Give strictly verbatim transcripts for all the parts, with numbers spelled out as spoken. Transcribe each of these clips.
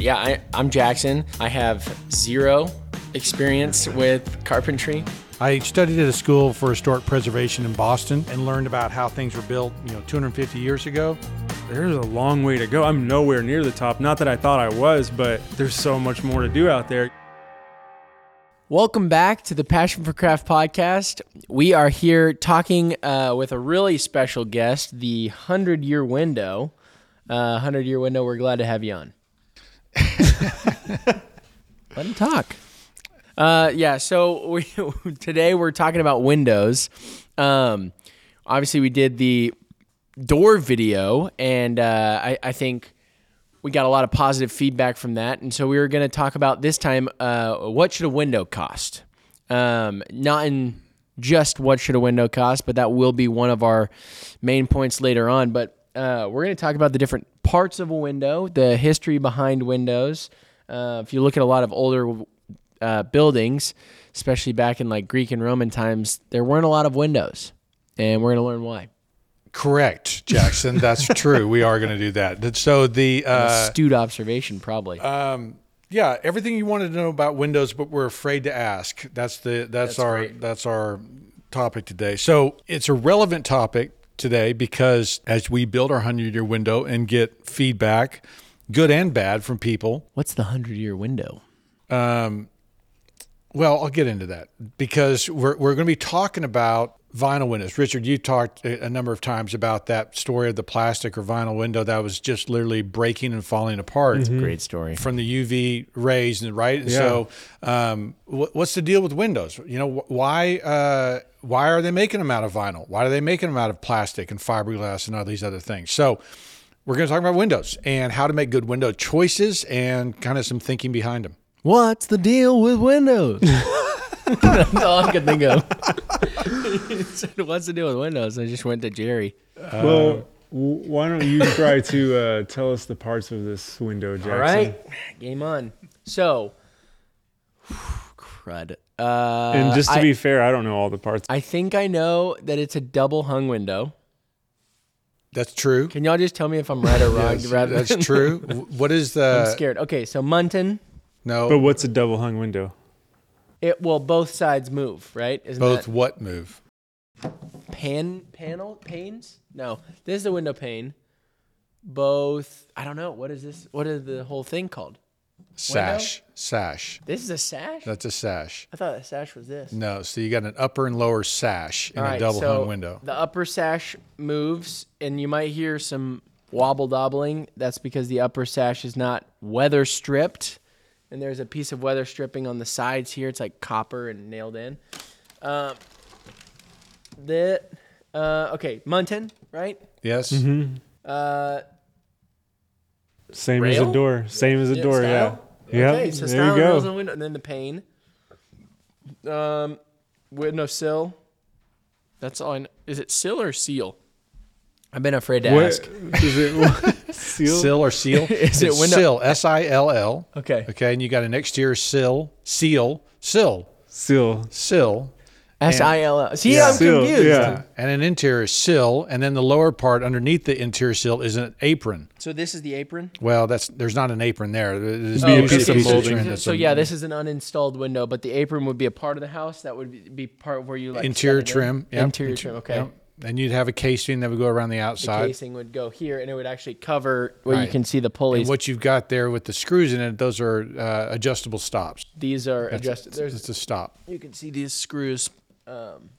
Yeah, I, I'm Jackson. I have zero experience with carpentry. I studied at a school for historic preservation in Boston and learned about how things were built, you know, two hundred fifty years ago. There's a long way to go. I'm nowhere near the top. Not that I thought I was, but there's so much more to do out there. Welcome back to the Passion for Craft Podcast. We are here talking uh, with a really special guest, the hundred-year window. Uh, hundred-year window, we're glad to have you on. Let him talk. Uh, yeah, so we, today we're talking about windows. Um, obviously, we did the door video, and uh, I, I think... we got a lot of positive feedback from that, and so we were going to talk about this time, uh, what should a window cost? Um, not in just what should a window cost, but that will be one of our main points later on, but uh, we're going to talk about the different parts of a window, the history behind windows. Uh, if you look at a lot of older uh, buildings, especially back in like Greek and Roman times, there weren't a lot of windows, and we're going to learn why. Correct, Jackson. That's true. We are going to do that. So the uh, astute observation, probably. Um, yeah, everything you wanted to know about windows, but we're afraid to ask. That's the that's, that's our great. that's our topic today. So it's a relevant topic today because as we build our hundred-year window and get feedback, good and bad, from people. What's the hundred-year window? Um, well, I'll get into that because we're we're going to be talking about vinyl windows. Richard, you talked a number of times about that story of the plastic or vinyl window that was just literally breaking and falling apart. It's a great story. From the U V rays, right? Yeah. So um, what's the deal with windows? You know, why uh, why are they making them out of vinyl? Why are they making them out of plastic and fiberglass and all these other things? So we're going to talk about windows and how to make good window choices and kind of some thinking behind them. What's the deal with windows? That's all I could think of. Said, what's the deal with windows? I just went to Jerry. Uh, well, w- why don't you try to uh, tell us the parts of this window, Jackson? All right, game on. So, whew, crud. Uh, and just to I, be fair, I don't know all the parts. I think I know that it's a double hung window. That's true. Can y'all just tell me if I'm right or wrong? Yes, that's than... true. What is the? I'm scared. Okay, so Muntin. No. But what's a double hung window? It well, both sides move, right? Isn't both that... what move? Pan panel panes? No, this is the window pane. Both. I don't know. What is this? What is the whole thing called? Sash. Window? Sash. This is a sash. That's a sash. I thought a sash was this. No. So you got an upper and lower sash in All a right, double hung so window. The upper sash moves, and you might hear some wobble dobbling. That's because the upper sash is not weather stripped. And there's a piece of weather stripping on the sides here. It's like copper and nailed in. Um, the uh, okay, Muntin, right? Yes. Mm-hmm. Uh, Same rail? as a door. Same as a yeah, door. Style? Yeah. Okay. Yep. So style and rails on the window, and then the pane. Um, window sill. That's all. I know. Is it sill or seal? I've been afraid to what, ask. Is it what, seal? Sill or seal? Is it window? Sill, S I L L. Okay. Okay, and you got an exterior sill, seal, sill. Sill. Sill. S I L L. See, yeah. I'm sill, confused. Yeah. And an interior sill, and then the lower part underneath the interior sill is an apron. So this is the apron? Well, that's there's not an apron there. It's oh, a piece of molding. So yeah, this is an uninstalled window, but the apron would be a part of the house. That would be part where you like interior trim. Yep. Interior Inter- trim, okay. Yep. And you'd have a casing that would go around the outside. The casing would go here, and it would actually cover where right. you can see the pulleys. And what you've got there with the screws in it, those are uh, adjustable stops. These are adjustable. It's a stop. You can see these screws. Um,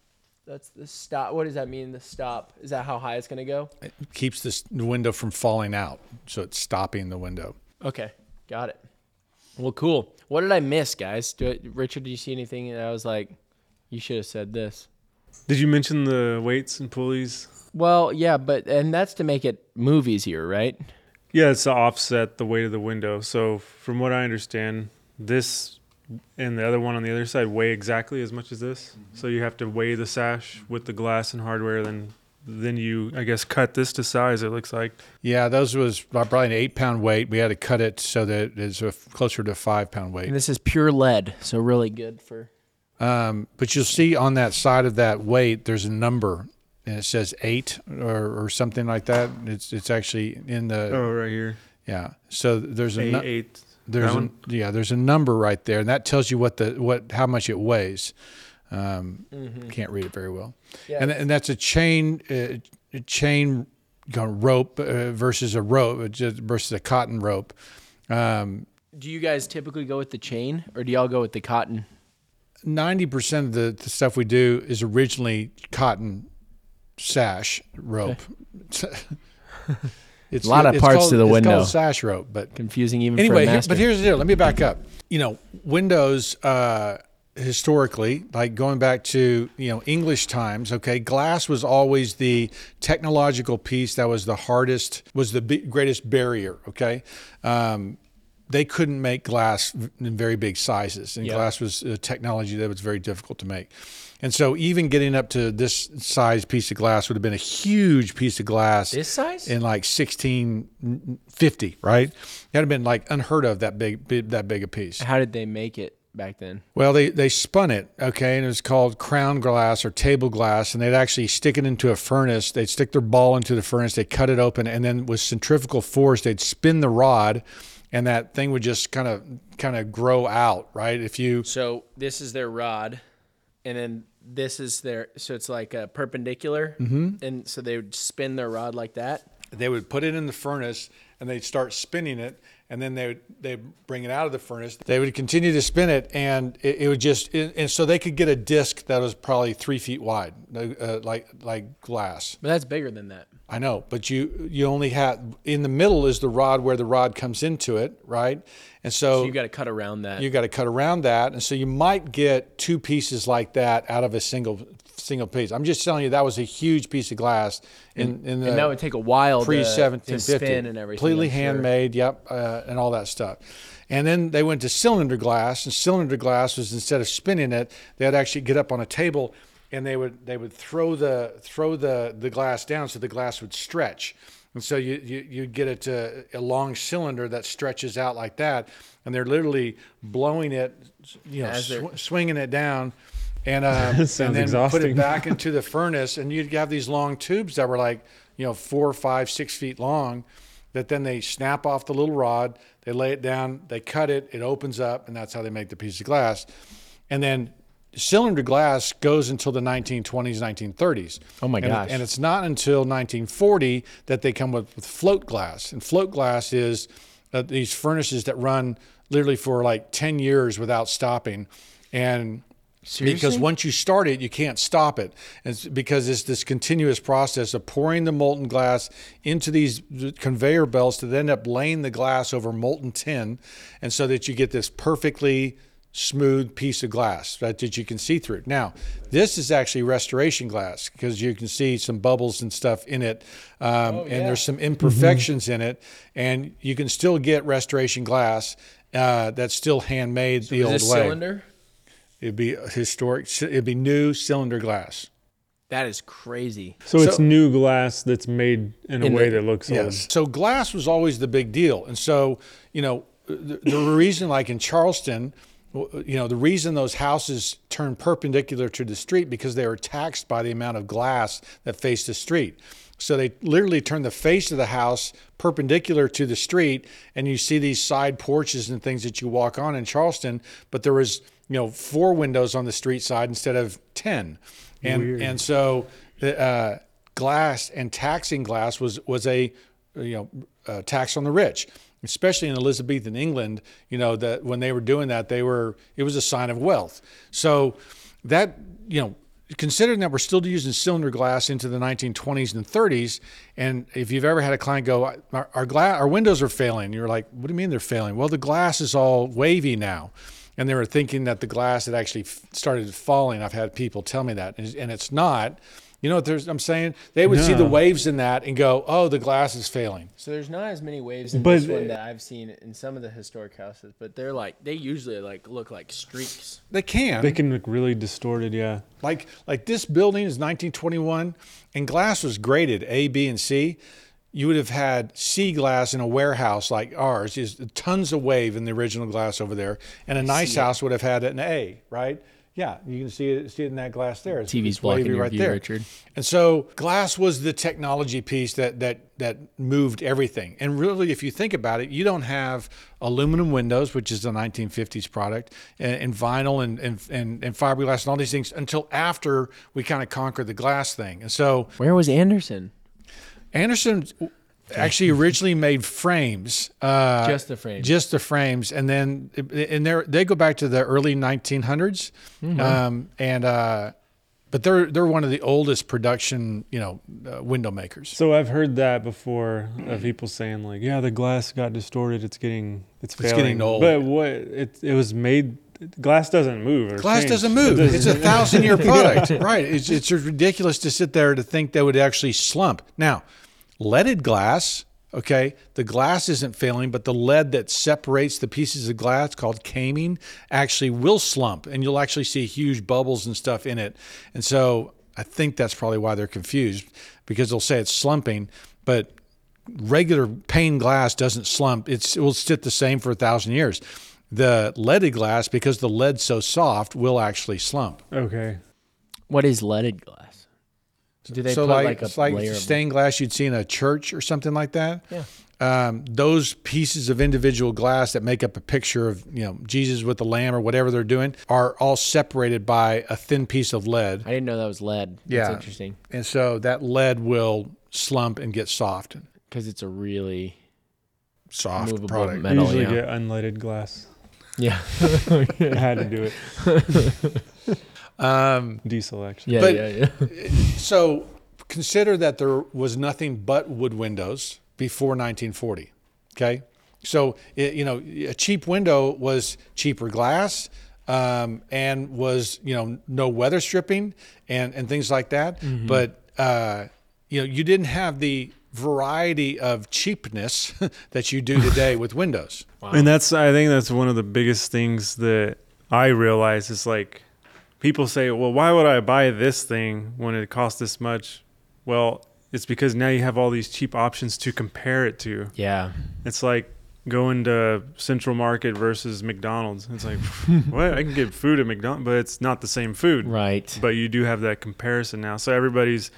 that's the stop. What does that mean, the stop? Is that how high it's going to go? It keeps this, the window from falling out, so it's stopping the window. Okay, got it. Well, cool. What did I miss, guys? Do I, Richard, did you see anything that I was like, you should have said this? Did you mention the weights and pulleys? Well, yeah, but and that's to make it move easier, right? Yeah, it's to offset the weight of the window. So from what I understand, this and the other one on the other side weigh exactly as much as this. Mm-hmm. So you have to weigh the sash with the glass and hardware, then then you, I guess, cut this to size, it looks like. Yeah, those was probably an eight-pound weight. We had to cut it so that it's closer to a five-pound weight. And this is pure lead, so really good for... Um, but you'll see on that side of that weight, there's a number, and it says eight or, or something like that. It's it's actually in the... Oh, right here. Yeah. So there's a... Nu- eight. There's a, yeah, there's a number right there, and that tells you what the what how much it weighs. Um, mm-hmm. Can't read it very well, yes. and and that's a chain uh, a chain rope uh, versus a rope versus a cotton rope. Um, do you guys typically go with the chain, or do y'all go with the cotton? Ninety percent of the, the stuff we do is originally cotton sash rope. Okay. It's a lot of it's parts called, to the it's window. It's called sash rope, but confusing even anyway, for a master. But here's the deal. Let me back up. You know, windows uh, historically, like going back to, you know, English times, okay, glass was always the technological piece that was the hardest, was the b- greatest barrier, okay? Um, they couldn't make glass in very big sizes, and yeah. glass was a technology that was very difficult to make. And so even getting up to this size piece of glass would have been a huge piece of glass. This size? In like sixteen fifty, right? That would have been like unheard of, that big, big that big a piece. How did they make it back then? Well, they, they spun it, okay, and it was called crown glass or table glass, and they'd actually stick it into a furnace. They'd stick their ball into the furnace. They'd cut it open, and then with centrifugal force, they'd spin the rod, and that thing would just kind of kind of grow out, right? If you So this is their rod, and then this is their, so it's like a perpendicular, mm-hmm. and so they would spin their rod like that. They would put it in the furnace, and they'd start spinning it, and then they would they bring it out of the furnace. They would continue to spin it, and it, it would just, it, and so they could get a disc that was probably three feet wide, uh, like like glass. But that's bigger than that. I know, but you you only had, in the middle is the rod where the rod comes into it, right? And so, so you got to cut around that. You got to cut around that, and so you might get two pieces like that out of a single single piece. I'm just telling you, that was a huge piece of glass. In, in the and that would take a while pre seventeen fifty, spin and everything. Completely handmade, sure. yep, uh, and all that stuff. And then they went to cylinder glass, and cylinder glass was, instead of spinning it, they'd actually get up on a table, and they would they would throw the throw the, the glass down, so the glass would stretch, and so you you you'd get it to a long cylinder that stretches out like that, and they're literally blowing it, you know, sw- swinging it down, and uh, and then exhausting. Put it back into the furnace, and you'd have these long tubes that were like, you know, four, five, six feet long, that then they snap off the little rod, they lay it down, they cut it, it opens up, and that's how they make the piece of glass, and then. Cylinder glass goes until the nineteen twenties, nineteen thirties. Oh my gosh. And, and it's not until nineteen forty that they come with, with float glass. And float glass is uh, these furnaces that run literally for like ten years without stopping. And seriously? Because once you start it, you can't stop it. And it's because it's this continuous process of pouring the molten glass into these conveyor belts to then end up laying the glass over molten tin, and so that you get this perfectly smooth piece of glass that you can see through. Now, this is actually restoration glass, because you can see some bubbles and stuff in it, um, oh, yeah. and there's some imperfections mm-hmm. in it, and you can still get restoration glass uh, that's still handmade so the old way. Cylinder? It'd be historic. It'd be new cylinder glass. That is crazy. So, so it's new glass that's made in, in a way the, that looks yes. old. So glass was always the big deal, and so, you know, the, the reason, like in Charleston. You know, the reason those houses turned perpendicular to the street, because they were taxed by the amount of glass that faced the street. So they literally turned the face of the house perpendicular to the street, and you see these side porches and things that you walk on in Charleston, but there was, you know, four windows on the street side instead of ten. And Weird. and so uh, glass and taxing glass was, was a, you know, a tax on the rich. Especially in Elizabethan England, you know, that when they were doing that, they were, it was a sign of wealth. So that, you know, considering that we're still using cylinder glass into the nineteen twenties and thirties, and if you've ever had a client go, our, our glass, our windows are failing, you're like, what do you mean they're failing? Well, the glass is all wavy now. And they were thinking that the glass had actually started falling. I've had people tell me that, and it's not. You know what there's, I'm saying? They would no. see the waves in that and go, oh, the glass is failing. So there's not as many waves in but, this one that I've seen in some of the historic houses, but they're like, they usually like look like streaks. They can. They can look really distorted, yeah. Like like this building is nineteen twenty-one, and glass was graded A, B, and C. You would have had C glass in a warehouse like ours. There's tons of wave in the original glass over there, and a nice house would have had an A, right? Yeah, you can see it see it in that glass there. It's, T V's it's blocking your right view, there. Richard. And so glass was the technology piece that that that moved everything. And really, if you think about it, you don't have aluminum windows, which is a nineteen fifties product, and, and vinyl and, and and and fiberglass and all these things until after we kind of conquered the glass thing. And so where was Andersen? Andersen actually originally made frames, uh, just the frames, just the frames, and then and they they go back to the early nineteen hundreds, mm-hmm. um, and uh, but they're they're one of the oldest production you know uh, window makers. So I've heard that before of people saying like, yeah, the glass got distorted, it's getting it's, it's getting old. But what it it was made. Glass doesn't move. Or glass change. doesn't move. It doesn't. It's a thousand-year product, yeah. right? It's it's ridiculous to sit there to think that would actually slump. Now, leaded glass, okay, the glass isn't failing, but the lead that separates the pieces of glass, called camine, actually will slump, and you'll actually see huge bubbles and stuff in it. And so I think that's probably why they're confused, because they'll say it's slumping, but regular pane glass doesn't slump. It's, it will sit the same for a thousand years. The leaded glass, because the lead's so soft, will actually slump. Okay. What is leaded glass? Do they so put like, like a it's like layer stained of glass you'd see in a church or something like that? Yeah. Um, those pieces of individual glass that make up a picture of, you know, Jesus with the lamb or whatever they're doing are all separated by a thin piece of lead. I didn't know that was lead. Yeah. That's interesting. And so that lead will slump and get soft. Because it's a really soft product. Metal, usually yeah. get unleaded glass. Yeah, I had to do it. um, Diesel, actually. Yeah, but, yeah, yeah. So consider that there was nothing but wood windows before nineteen forty, okay? So, it, you know, a cheap window was cheaper glass um, and was, you know, no weather stripping and, and things like that. Mm-hmm. But, uh, you know, you didn't have the variety of cheapness that you do today with windows. Wow. And that's, I think that's one of the biggest things that I realize is like, people say, well, why would I buy this thing when it costs this much? Well, it's because now you have all these cheap options to compare it to. Yeah. It's like going to Central Market versus McDonald's. It's like, what? I can get food at McDonald's, but it's not the same food. Right. But you do have that comparison now. So everybody's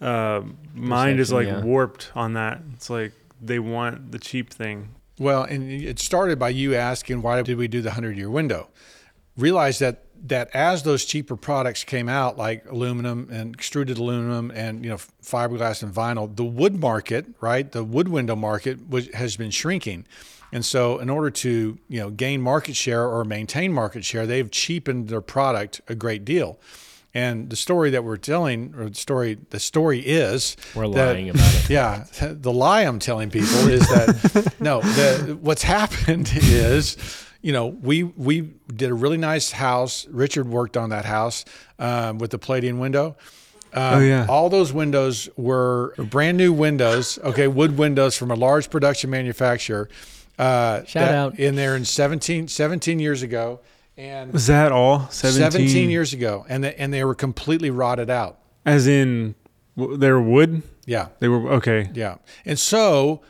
uh mind is like yeah. warped on that. It's like they want the cheap thing. Well, and it started by you asking why did we do the hundred-year window. Realize that that as those cheaper products came out, like aluminum and extruded aluminum and you know fiberglass and vinyl, the wood market, right, the wood window market was, has been shrinking. And so in order to you know gain market share or maintain market share, they've cheapened their product a great deal. And the story that we're telling, or the story, the story is we're that, lying about it. Yeah, the lie I'm telling people is that no, the, what's happened is, you know, we we did a really nice house. Richard worked on that house um, with the Palladian window. Um, oh yeah, all those windows were brand new windows. Okay, wood windows from a large production manufacturer. Uh, Shout that, out in there in seventeen, seventeen years ago. And was that all? seventeen seventeen years ago, and they, and they were completely rotted out. As in, they were wood? Yeah. They were, okay. Yeah. And so,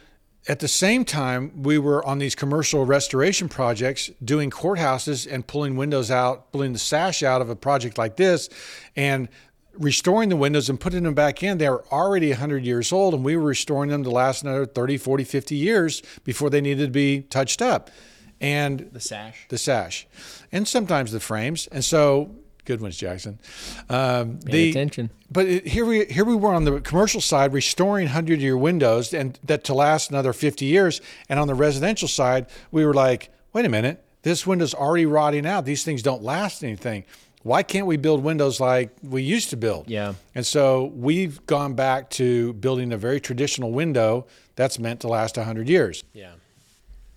at the same time, we were on these commercial restoration projects doing courthouses and pulling windows out, pulling the sash out of a project like this, and restoring the windows and putting them back in. They were already one hundred years old, and we were restoring them to last another thirty, forty, fifty years before they needed to be touched up. And the sash, the sash, and sometimes the frames. And so good ones, Jackson. Um, Pay the attention. But it, here we here we were on the commercial side, restoring hundred-year windows and that to last another fifty years. And on the residential side, we were like, wait a minute, this window's already rotting out. These things don't last anything. Why can't we build windows like we used to build? Yeah. And so we've gone back to building a very traditional window that's meant to last hundred years. Yeah.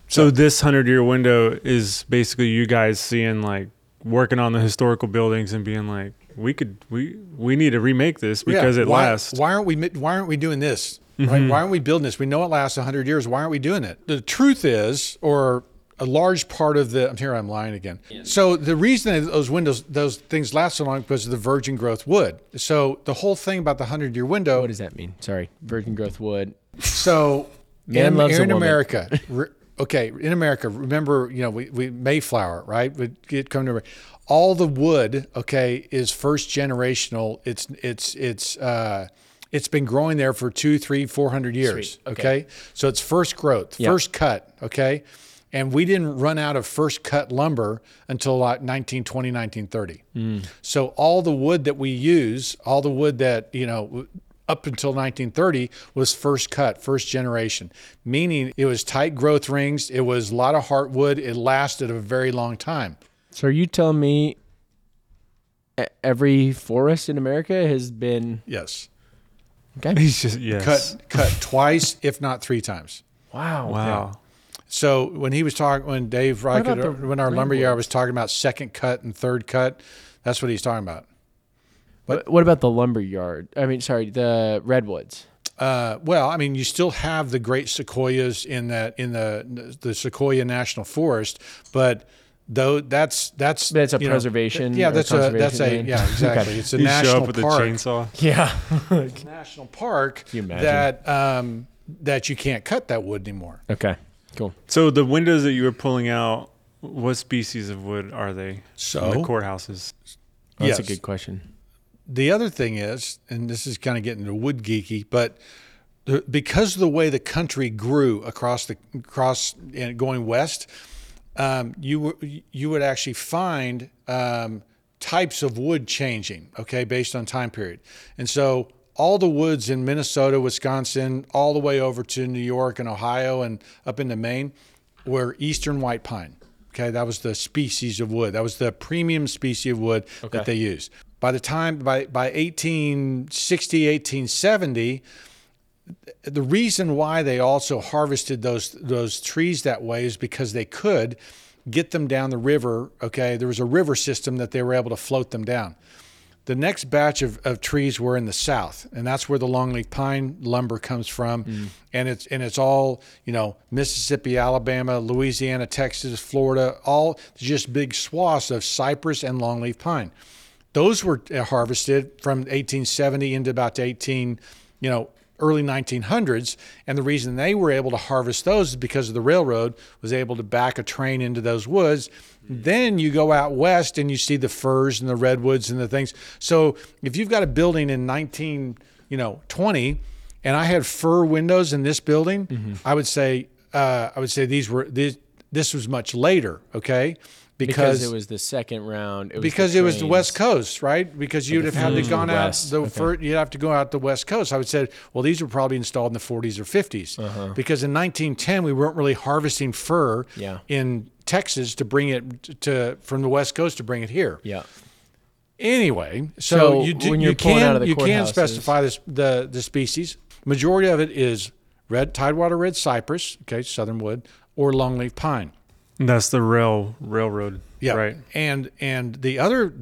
So this hundred-year window is basically you guys seeing, like, working on the historical buildings and being like, we could, we we need to remake this because yeah. it why, lasts. Why aren't we Why aren't we doing this? Mm-hmm. Right? Why aren't we building this? We know it lasts hundred years. Why aren't we doing it? The truth is, or a large part of the, I'm here, I'm lying again. Yeah. So the reason that those windows, those things last so long because of the virgin growth wood. So the whole thing about the hundred-year window. What does that mean? Sorry, virgin growth wood. So Man in, loves in a woman. America. okay, in America, remember, you know, we, we Mayflower, right? We get come to all the wood, okay, is first generational. It's it's it's uh, it's been growing there for two, three, four hundred years. Okay. okay, so it's first growth, yeah. first cut. Okay, and we didn't run out of first cut lumber until like nineteen twenty, nineteen thirty. Mm. So all the wood that we use, all the wood that you know. up until nineteen thirty was first cut, first generation, meaning it was tight growth rings. It was a lot of heartwood. It lasted a very long time. So are you telling me every forest in America has been? Yes. Okay. He's just, yes. Cut, cut twice, if not three times. Wow. Wow. Yeah. So when he was talking, when Dave Reichert, the, when our lumberyard was talking about second cut and third cut, that's what he's talking about. What, what about the lumber yard? I mean, sorry, the redwoods. Uh, well, I mean, you still have the great sequoias in that in the the Sequoia National Forest, but though that's that's that's a preservation. Know, yeah, that's a that's land. a yeah exactly. Okay. It's a you national show up with park. The chainsaw. Yeah, it's a national park you that um, that you can't cut that wood anymore. Okay, cool. So the windows that you were pulling out, what species of wood are they? So the courthouses. Oh, that's yes. a good question. The other thing is, and this is kind of getting to wood geeky, but because of the way the country grew across the across and going west, um, you you would actually find um, types of wood changing, okay, based on time period. And so all the woods in Minnesota, Wisconsin, all the way over to New York and Ohio and up into Maine were eastern white pine. Okay, that was the species of wood. That was the premium species of wood okay. that they used. By the time, by, by eighteen sixty, eighteen seventy, the reason why they also harvested those those trees that way is because they could get them down the river, okay? There was a river system that they were able to float them down. The next batch of, of trees were in the south, and that's where the longleaf pine lumber comes from. Mm. And it's and it's all, you know, Mississippi, Alabama, Louisiana, Texas, Florida, all just big swaths of cypress and longleaf pine. Those were harvested from eighteen seventy into about eighteen, you know, early nineteen hundreds. And the reason they were able to harvest those is because of the railroad was able to back a train into those woods. Mm. Then you go out west and you see the firs and the redwoods and the things. So if you've got a building in nineteen, you know, twenty, and I had fir windows in this building, mm-hmm. I would say, uh, I would say these were these. This was much later, okay. Because, because it was the second round. It was because it was the West Coast, right? Because you'd have had to gone out the okay. first, you'd have to go out the West Coast. I would say, well, these were probably installed in the forties or fifties, uh-huh. because in nineteen ten we weren't really harvesting fir yeah. in Texas to bring it to from the West Coast to bring it here. Yeah. Anyway, so, so you do, when you're you can out of the you can specify this the the species. Majority of it is red tidewater red cypress, okay, southern wood, or longleaf pine. That's the rail railroad, yeah. Right, and and the other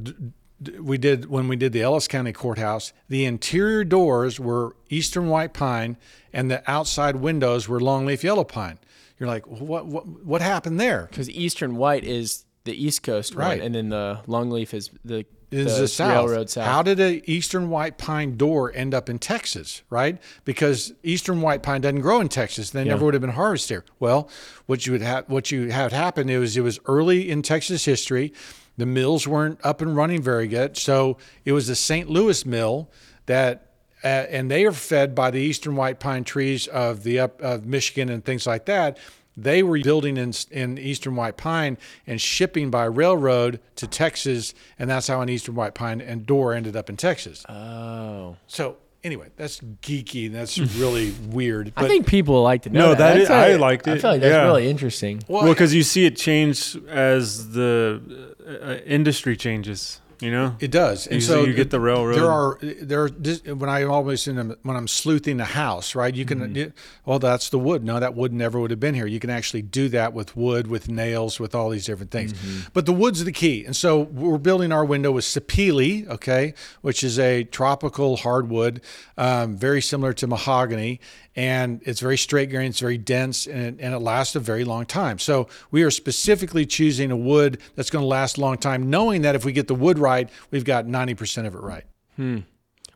we did when we did the Ellis County Courthouse, the interior doors were eastern white pine, and the outside windows were longleaf yellow pine. You're like, what what what happened there? Because eastern white is the East Coast, right, one, and then the longleaf is the is the, the south. Railroad south. How did an eastern white pine door end up in Texas, right? Because eastern white pine doesn't grow in Texas. They yeah. never would have been harvested here. Well, what you would have what you had happen is it was early in Texas history. The mills weren't up and running very good. So it was the Saint Louis mill that, uh, and they are fed by the eastern white pine trees of the up, of Michigan and things like that. They were building in in eastern white pine and shipping by railroad to Texas, and that's how an eastern white pine and door ended up in Texas. Oh. So anyway, that's geeky. That's really weird. But I think people like to know no, that. No, that I, I liked it. I feel like that's yeah. really interesting. Well, because well, you see it change as the uh, industry changes. You know, it does, and so you get the railroad. There are there are, when I always in a, when I'm sleuthing a house, right? You can, mm-hmm. well, that's the wood. No, that wood never would have been here. You can actually do that with wood, with nails, with all these different things. Mm-hmm. But the wood's the key, and so we're building our window with sapeli, okay, which is a tropical hardwood, um, very similar to mahogany, and it's very straight grain, it's very dense, and it, and it lasts a very long time. So we are specifically choosing a wood that's going to last a long time, knowing that if we get the wood right, we've got ninety percent of it right. Hmm.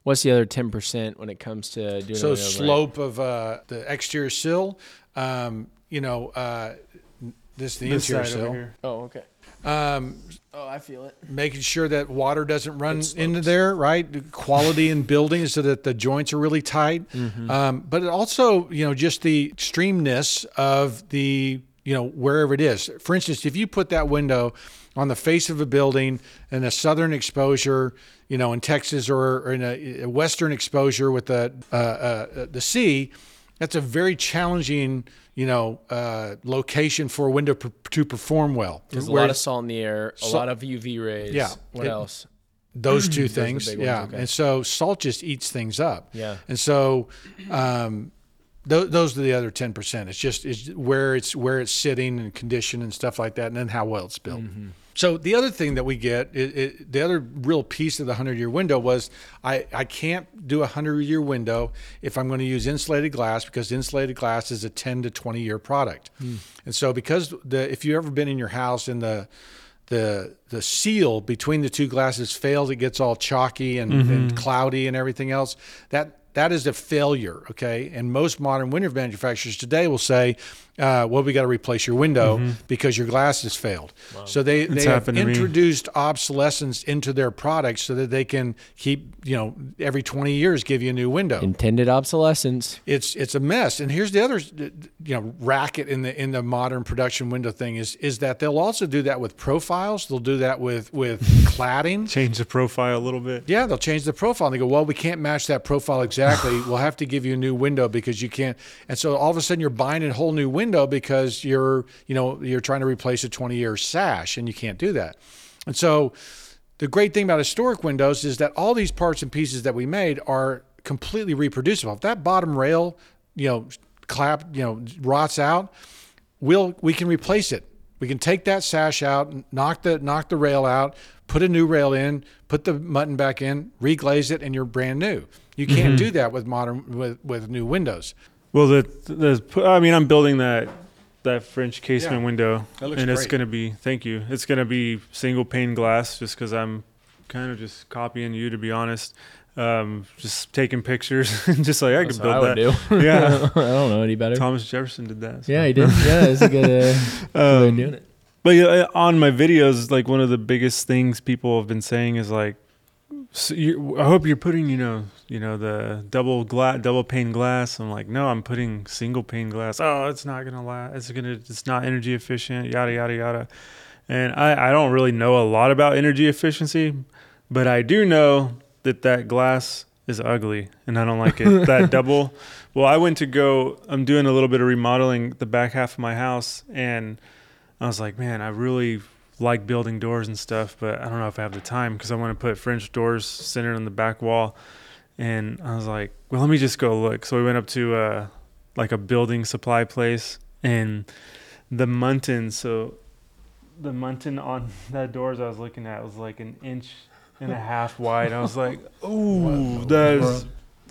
What's the other ten percent when it comes to doing so slope right? of uh, the exterior sill, um, you know, uh, This is the this interior cell. Over here. Oh, okay. Um, oh, I feel it. Making sure that water doesn't run into there, right? The quality in building so that the joints are really tight. Mm-hmm. Um, but it also, you know, just the extremeness of the, you know, wherever it is. For instance, if you put that window on the face of a building and a southern exposure, you know, in Texas or, or in a, a western exposure with the uh, uh, the sea, that's a very challenging, you know, uh, location for a window per, to perform well. There's a Where, lot of salt in the air, a salt, lot of U V rays. Yeah. What it, else? Those two things. Those yeah. Ones, okay. And so salt just eats things up. Yeah. And so um, th- those are the other ten percent. It's just it's where it's where it's sitting and condition and stuff like that, and then how well it's built. Mm-hmm. So the other thing that we get, it, it, the other real piece of the hundred-year window was I, I can't do a hundred-year window if I'm going to use insulated glass, because insulated glass is a ten to twenty-year product. Mm. And so because the if you've ever been in your house and the the the seal between the two glasses fails, it gets all chalky and, mm-hmm. and cloudy and everything else, that that is a failure, okay? And most modern window manufacturers today will say, uh, well, we got to replace your window mm-hmm. because your glass has failed. Wow. So they, they have introduced obsolescence into their products so that they can keep, you know, every twenty years give you a new window. Intended obsolescence. It's it's a mess. And here's the other, you know, racket in the in the modern production window thing is is that they'll also do that with profiles. They'll do that with, with cladding. Change the profile a little bit. Yeah, they'll change the profile. And they go, well, we can't match that profile exactly. We'll have to give you a new window because you can't. And so all of a sudden you're buying a whole new window. Because you're, you know, you're trying to replace a twenty-year sash, and you can't do that. And so, the great thing about historic windows is that all these parts and pieces that we made are completely reproducible. If that bottom rail, you know, clap, you know, rots out, we'll we can replace it. We can take that sash out, knock the knock the rail out, put a new rail in, put the mutton back in, reglaze it, and you're brand new. You can't mm-hmm. do that with modern with, with new windows. Well, the, the I mean, I'm building that that French casement yeah. window, and great. It's gonna be thank you. It's gonna be single pane glass, just because I'm kind of just copying you, to be honest. Um, just taking pictures, just like I That's could build I that. Would do. Yeah, I don't know any better. Thomas Jefferson did that. So. Yeah, he did. Yeah, it's a good uh, um, way of doing it. But yeah, on my videos, like one of the biggest things people have been saying is like, so I hope you're putting, you know, you know, the double glass, double pane glass. I'm like, no, I'm putting single pane glass. Oh, it's not gonna last. It's gonna, it's not energy efficient. Yada yada yada. And I, I don't really know a lot about energy efficiency, but I do know that that glass is ugly, and I don't like it. That double. Well, I went to go. I'm doing a little bit of remodeling the back half of my house, and I was like, man, I really. Like building doors and stuff, but I don't know if I have the time because I want to put French doors centered on the back wall. And I was like, well, let me just go look. So we went up to uh, like a building supply place, and the muntin, so the muntin on that doors I was looking at was like an inch and a half wide. I was like, oh, that is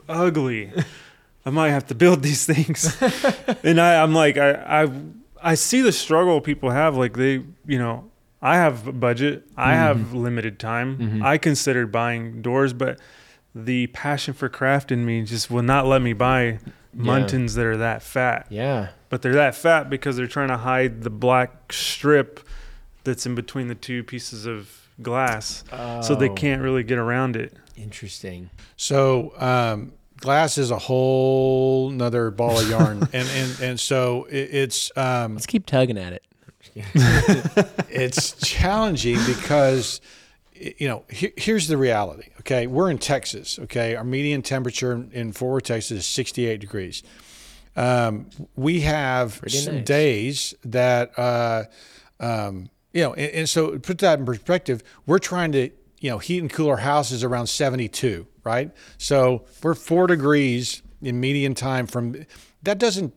ugly. I might have to build these things. And I, I'm like, I, I, I see the struggle people have. Like they, you know, I have a budget. I mm-hmm. have limited time. Mm-hmm. I considered buying doors, but the passion for craft in me just will not let me buy muntins yeah. that are that fat. Yeah. But they're that fat because they're trying to hide the black strip that's in between the two pieces of glass. Oh. So they can't really get around it. Interesting. So um, glass is a whole nother ball of yarn. and, and, and so it, it's... Um, Let's keep tugging at it. It's challenging because, you know, here, here's the reality. Okay, we're in Texas. Okay, our median temperature in, in Fort Worth, Texas, is sixty-eight degrees. Um, we have Pretty some nice. days that, uh, um, you know, and, and so put that in perspective. We're trying to, you know, heat and cool our houses around seventy-two, right? So we're four degrees in median time from. That doesn't.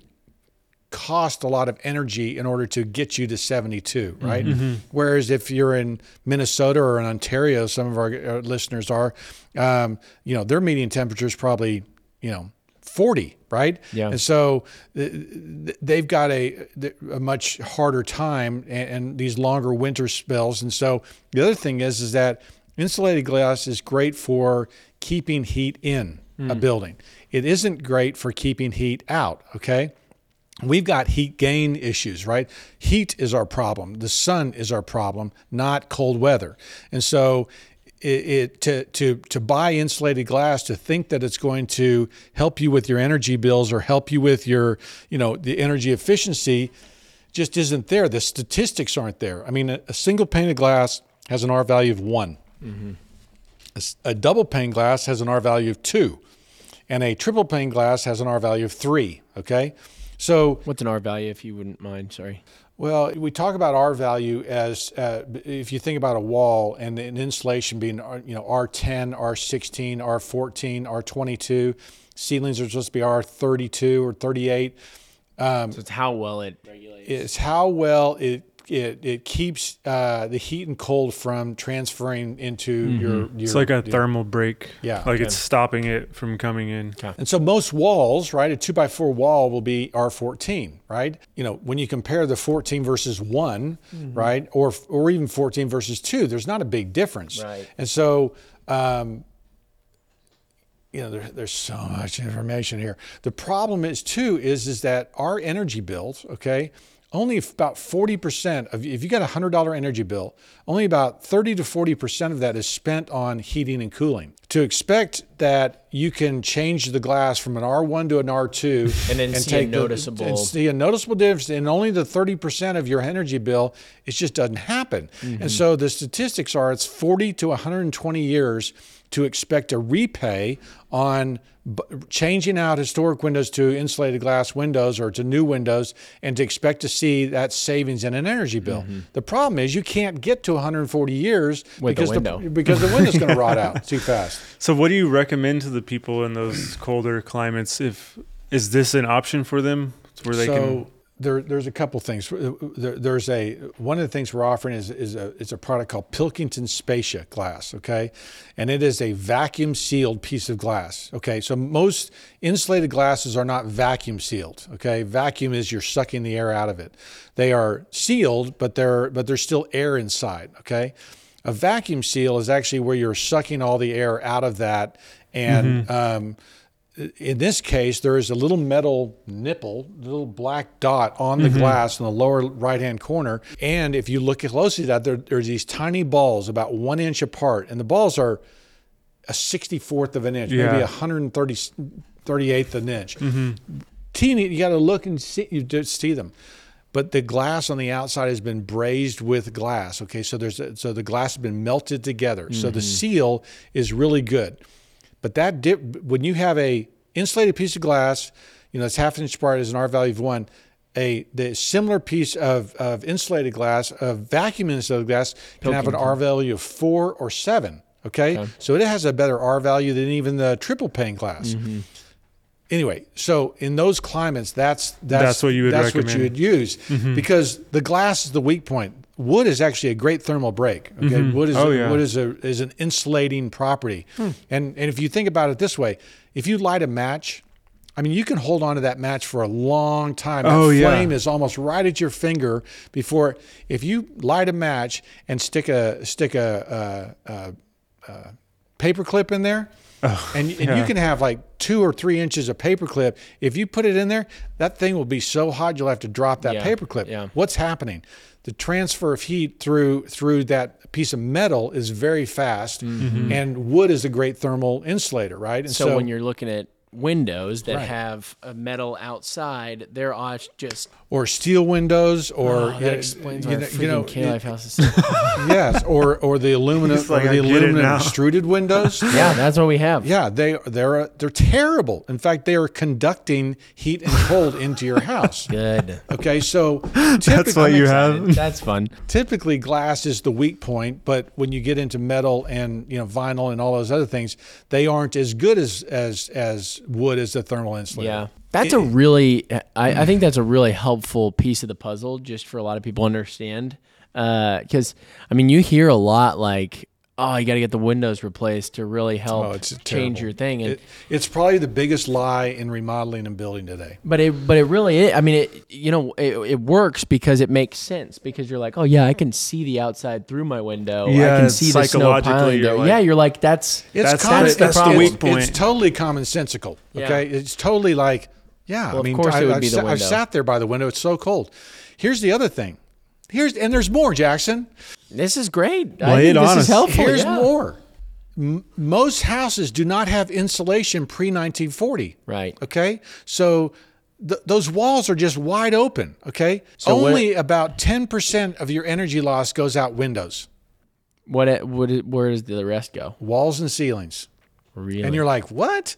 Cost a lot of energy in order to get you to seventy-two, right? Mm-hmm. Whereas if you're in Minnesota or in Ontario, some of our listeners are, um, you know, their median temperature is probably, you know, forty, right? Yeah. And so they've got a, a much harder time and, and these longer winter spells. And so the other thing is, is that insulated glass is great for keeping heat in mm. a building. It isn't great for keeping heat out, okay? we've got heat gain issues, right? Heat is our problem. The sun is our problem, not cold weather. And so it, it to, to, to buy insulated glass, to think that it's going to help you with your energy bills or help you with your, you know, the energy efficiency just isn't there. The statistics aren't there. I mean, a, a single pane of glass has an R value of one. Mm-hmm. A, a double pane glass has an R value of two. And a triple pane glass has an R value of three, okay? So what's an R value, if you wouldn't mind? Sorry. Well, we talk about R value as uh, if you think about a wall and an insulation being, you know, R ten, R sixteen, R fourteen, R twenty-two. Ceilings are supposed to be R thirty-two or thirty-eight. Um, so it's how well it regulates. It's how well it it it keeps uh, the heat and cold from transferring into mm-hmm. your, your. It's like a thermal break. Yeah, like okay. It's stopping it from coming in. Okay. And so most walls, right, a two by four wall will be R fourteen, right? You know, when you compare the fourteen versus one, mm-hmm. right, or or even fourteen versus two, there's not a big difference. Right. And so. Um, You know, there, there's so much information here. The problem is too, is, is that our energy bills, okay, only about forty percent of, if you got a one hundred dollars energy bill, only about thirty to forty percent of that is spent on heating and cooling. To expect that you can change the glass from an R one to an R two and then and see a noticeable the, and see a noticeable difference in only the thirty percent of your energy bill, it just doesn't happen. Mm-hmm. And so the statistics are it's forty to one hundred twenty years to expect a repay on b- changing out historic windows to insulated glass windows or to new windows, and to expect to see that savings in an energy bill. Mm-hmm. The problem is you can't get to one hundred forty years with because the window. The, because the window's going to rot out too fast. So what do you recommend to the people in those colder climates? If is this an option for them where they so, can? There, there's a couple things. There, there's a one of the things we're offering is is a it's a product called Pilkington Spacia glass, okay, and it is a vacuum sealed piece of glass, okay. So most insulated glasses are not vacuum sealed, okay. Vacuum is you're sucking the air out of it. They are sealed, but they're but there's still air inside, okay. A vacuum seal is actually where you're sucking all the air out of that, and mm-hmm. um, in this case, there is a little metal nipple, little black dot on the mm-hmm. glass in the lower right-hand corner. And if you look closely at that, there, there's these tiny balls about one inch apart. And the balls are a sixty-fourth of an inch, yeah. maybe a one hundred thirty-eighth of an inch. Mm-hmm. Teeny, you got to look and see, you see them. But the glass on the outside has been brazed with glass. Okay, so there's a, so the glass has been melted together. Mm-hmm. So the seal is really good. But that dip, when you have a insulated piece of glass, you know, it's half an inch apart, is an R value of one. A the similar piece of, of insulated glass, of vacuum insulated glass, can have an R value of four or seven. Okay? okay, so it has a better R value than even the triple pane glass. Mm-hmm. Anyway, so in those climates, that's that's, that's what you would that's recommend. What you would use mm-hmm. because the glass is the weak point. Wood is actually a great thermal break. Okay, mm-hmm. wood is oh, a, yeah. wood is a is an insulating property, hmm. and and if you think about it this way, if you light a match, I mean you can hold on to that match for a long time. That oh flame yeah, flame is almost right at your finger before. If you light a match and stick a stick a, a, a, a paper clip in there, oh, and, and yeah. you can have like two or three inches of paper clip. If you put it in there, that thing will be so hot you'll have to drop that yeah. paper clip. Yeah. What's happening? The transfer of heat through through that piece of metal is very fast, mm-hmm. and wood is a great thermal insulator, right? And so, so when you're looking at windows that right. have a metal outside, they're all just or steel windows, or oh, that it, explains you, our know, freaking you know, K-Life houses. yes, or or the aluminum, like, or the aluminum extruded windows. yeah, that's what we have. Yeah, they they're they're terrible. In fact, they are conducting heat and cold into your house. Good. Okay, so that's what you have. That's fun. Typically, glass is the weak point, but when you get into metal and you know vinyl and all those other things, they aren't as good as as as wood is the thermal insulator. Yeah, that's it, a really. I, I think that's a really helpful piece of the puzzle, just for a lot of people to understand. Because uh, I mean, you hear a lot like, "Oh, you got to get the windows replaced to really help oh, change terrible. your thing." And it, it's probably the biggest lie in remodeling and building today. But it, but it really is. I mean, it you know, it, it works because it makes sense. Because you're like, "Oh yeah, I can see the outside through my window. Yeah, I can see the snow piling there." Like, yeah, you're like, "That's it's that's, common, that's, that's the weak point. It's, it's totally commonsensical." Okay, yeah. It's totally like, Yeah. Well, I mean, of course I, it would I've, be the window. I've sat there by the window. It's so cold. Here's the other thing. Here's and there's more, Jackson. This is great. Well, I think this honest. is helpful. Here's yeah. more. M- most houses do not have insulation pre nineteen forty. Right. Okay? So th- those walls are just wide open, okay? So only what, about ten percent of your energy loss goes out windows. What it, what it, where does the rest go? Walls and ceilings. Really? And you're like, "What?"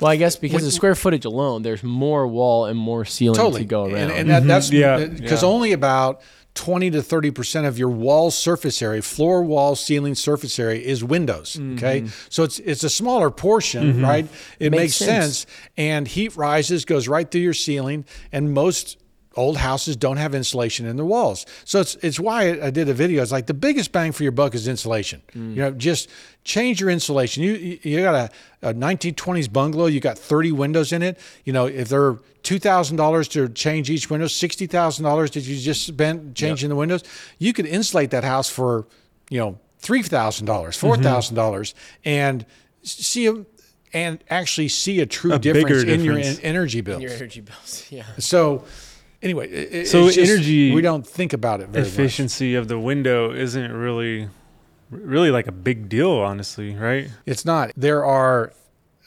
Well, I guess because of square footage alone, there's more wall and more ceiling totally. to go around. And, and that, mm-hmm. that's because yeah. yeah. only about twenty to thirty percent of your wall surface area, floor, wall, ceiling surface area is windows, mm-hmm. okay? So it's it's a smaller portion, mm-hmm. right? It makes, makes sense. sense. And heat rises, goes right through your ceiling, and most old houses don't have insulation in their walls. So it's it's why I did a video. It's like the biggest bang for your buck is insulation. Mm. You know, just change your insulation. You you got a, a nineteen twenties bungalow, you got thirty windows in it. You know, if they're two thousand dollars to change each window, sixty thousand dollars that you just spent changing yep. the windows, you could insulate that house for, you know, three thousand dollars, four thousand dollars mm-hmm. and see a and actually see a true a difference, difference in your en- energy bills. In your energy bills, yeah. So Anyway, it, so it's just, energy, we don't think about it very much. Efficiency of the window isn't really, really like a big deal, honestly, right? It's not. There are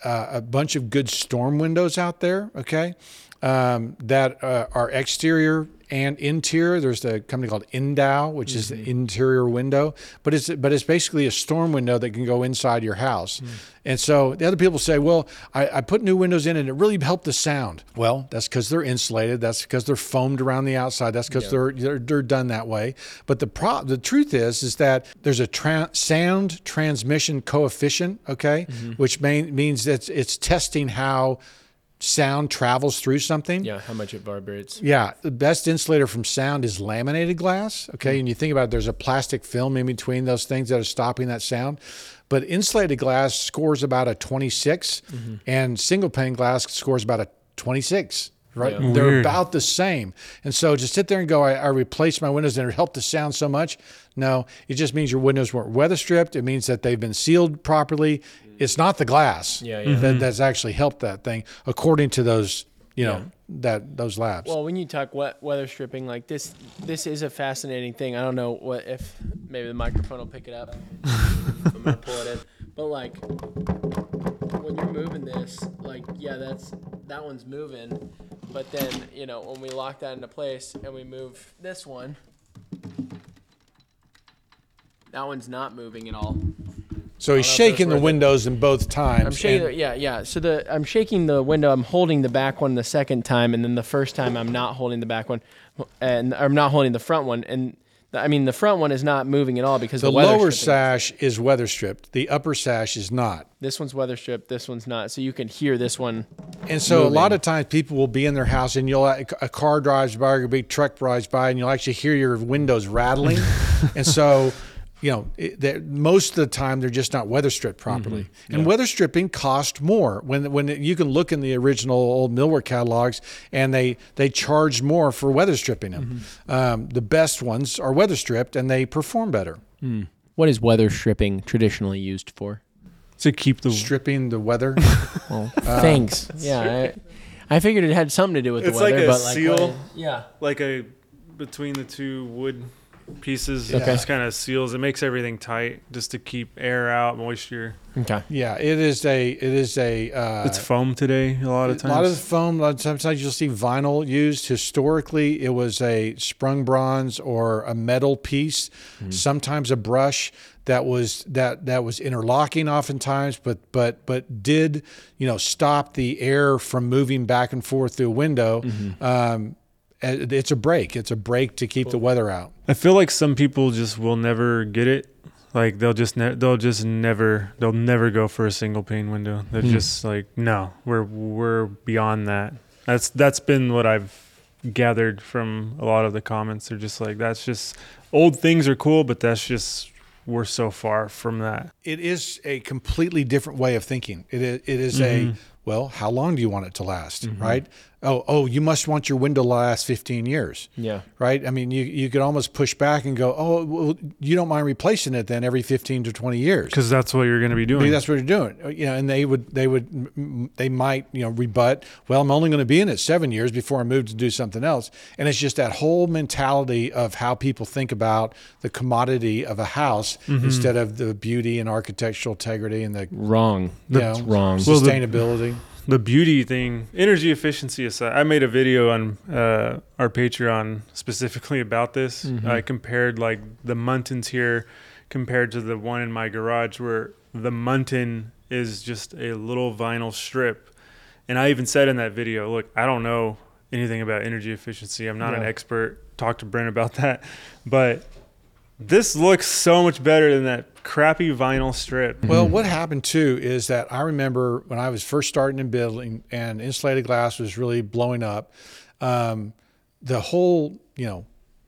uh, a bunch of good storm windows out there, okay, um, that uh, are exterior and interior. There's a company called Indow, which mm-hmm. is the interior window, but it's but it's basically a storm window that can go inside your house. Mm. And so the other people say, well, I, I put new windows in and it really helped the sound. Well, that's because they're insulated. That's because they're foamed around the outside. That's because yeah. they're, they're they're done that way. But the pro- the truth is, is that there's a tra- sound transmission coefficient, okay, mm-hmm. which may, means that it's, it's testing how sound travels through something. Yeah, how much it vibrates. Yeah, the best insulator from sound is laminated glass, okay? Mm-hmm. And you think about it, there's a plastic film in between those things that are stopping that sound. But insulated glass scores about a twenty-six, mm-hmm. and single pane glass scores about a twenty-six, right? Yeah. They're about the same. And so to sit there and go, I, I replaced my windows and it helped the sound so much. No, it just means your windows weren't weather stripped. It means that they've been sealed properly. It's not the glass yeah, yeah. Mm-hmm. that, that's actually helped that thing, according to those, you know, yeah. that those labs. Well, when you talk wet weather stripping, like this, this is a fascinating thing. I don't know what if maybe the microphone will pick it up. I'm gonna pull it in, but like when you're moving this, like yeah, that's that one's moving, but then you know when we lock that into place and we move this one, that one's not moving at all. So he's shaking the windows in both times. I'm shaking, the, yeah, yeah. So the I'm shaking the window. I'm holding the back one the second time, and then the first time I'm not holding the back one, and I'm not holding the front one. And the, I mean the front one is not moving at all because the lower sash is weather stripped. The upper sash is not. This one's weather stripped. This one's not. So you can hear this one. And so moving. A lot of times people will be in their house, and you'll a car drives by, or a big truck drives by, and you'll actually hear your windows rattling, and so. You know, it, most of the time they're just not weather stripped properly, mm-hmm. and yeah. weather stripping cost more. When when you can look in the original old millwork catalogs, and they they charge more for weather stripping them. Mm-hmm. Um, the best ones are weather stripped, and they perform better. Mm. What is weather stripping traditionally used for? To keep the stripping the weather. Well, uh, thanks. Yeah, I, I figured it had something to do with it's the weather, like a but like seal, what, yeah, like a between the two wood. Pieces okay. just kind of seals. It makes everything tight, just to keep air out, moisture. Okay. Yeah, it is a. It is a. Uh, it's foam today. A lot of times. A lot of the foam. A lot of sometimes you'll see vinyl used. Historically, it was a sprung bronze or a metal piece. Mm-hmm. Sometimes a brush that was that that was interlocking. Oftentimes, but but but did you know stop the air from moving back and forth through a window. Mm-hmm. Um, It's a break. It's a break to keep cool. the weather out. I feel like some people just will never get it. Like they'll just ne- they'll just never they'll never go for a single pane window. They're mm. just like no, we're we're beyond that. That's that's been what I've gathered from a lot of the comments. They're just like that's just old things are cool, but that's just we're so far from that. It is a completely different way of thinking. It is, it is mm-hmm. a well, how long do you want it to last, mm-hmm. right? oh, oh, you must want your window to last fifteen years. Yeah. Right? I mean, you, you could almost push back and go, oh, well, you don't mind replacing it then every fifteen to twenty years. Because that's what you're going to be doing. Maybe that's what you're doing. You know, and they would, they would, they might, you know, rebut, well, I'm only going to be in it seven years before I move to do something else. And it's just that whole mentality of how people think about the commodity of a house mm-hmm. instead of the beauty and architectural integrity and the wrong, you that's know, wrong. Sustainability. Well, the- The beauty thing, energy efficiency aside, I made a video on uh, our Patreon specifically about this. Mm-hmm. I compared like the Muntins here compared to the one in my garage where the Muntin is just a little vinyl strip. And I even said in that video, look, I don't know anything about energy efficiency. I'm not yeah. an expert. Talk to Brent about that. But this looks so much better than that crappy vinyl strip. Well, what happened too is that I remember when I was first starting in building and insulated glass was really blowing up, um, the whole, you know,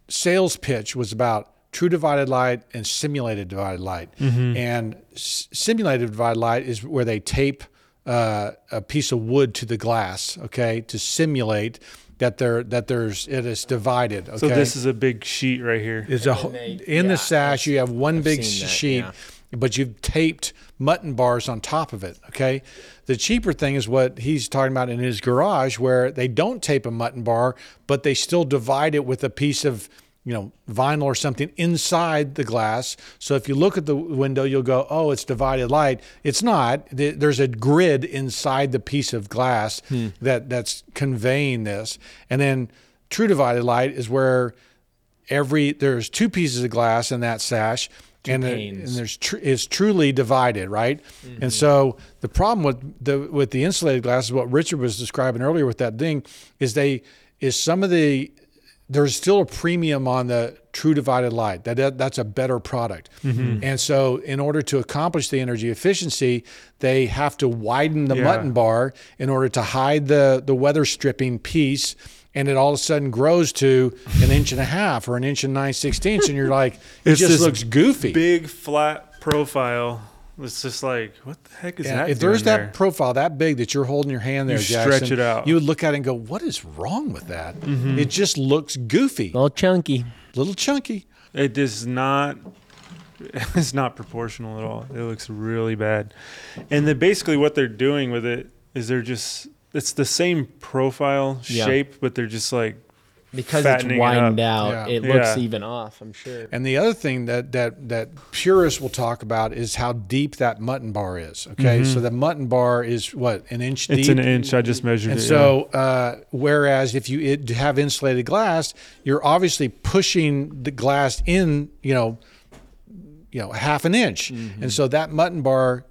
sales pitch was about true divided light and simulated divided light. Mm-hmm. And s- simulated divided light is where they tape uh, a piece of wood to the glass, okay, to simulate that there, that there's, it is divided. Okay? So this is a big sheet right here. It's a, they, in yeah, the sash, you have one I've big sheet, that, yeah. but you've taped mutton bars on top of it. Okay. The cheaper thing is what he's talking about in his garage, where they don't tape a mutton bar, but they still divide it with a piece of, you know, vinyl or something inside the glass. So if you look at the window, you'll go, oh, it's divided light. It's not. There's a grid inside the piece of glass hmm. that, that's conveying this. And then true divided light is where every there's two pieces of glass in that sash. And, it, and there's tr- is truly divided, right? Mm-hmm. And so the problem with the with the insulated glass is what Richard was describing earlier with that thing is they is some of the there's still a premium on the true divided light. That, that that's a better product. Mm-hmm. And so in order to accomplish the energy efficiency, they have to widen the yeah. mutton bar in order to hide the, the weather stripping piece. And it all of a sudden grows to an inch and a half or an inch and nine sixteenths. And you're like, it just looks goofy. Big flat profile. It's just like, what the heck is and that? If there's that there? Profile that big that you're holding your hand there, you Jackson, stretch it out. You would look at it and go, what is wrong with that? Mm-hmm. It just looks goofy. A little chunky. A little chunky. It is not, it's not proportional at all. It looks really bad. And then basically what they're doing with it is they're just, it's the same profile yeah. shape, but they're just like, because it's widened out, yeah. it looks yeah. even off, I'm sure. And the other thing that, that that purists will talk about is how deep that mutton bar is, okay? Mm-hmm. So the mutton bar is, what, an inch deep? It's an inch. I just measured and it. And so yeah. uh, whereas if you it, have insulated glass, you're obviously pushing the glass in, you know, you know, half an inch. Mm-hmm. And so that mutton bar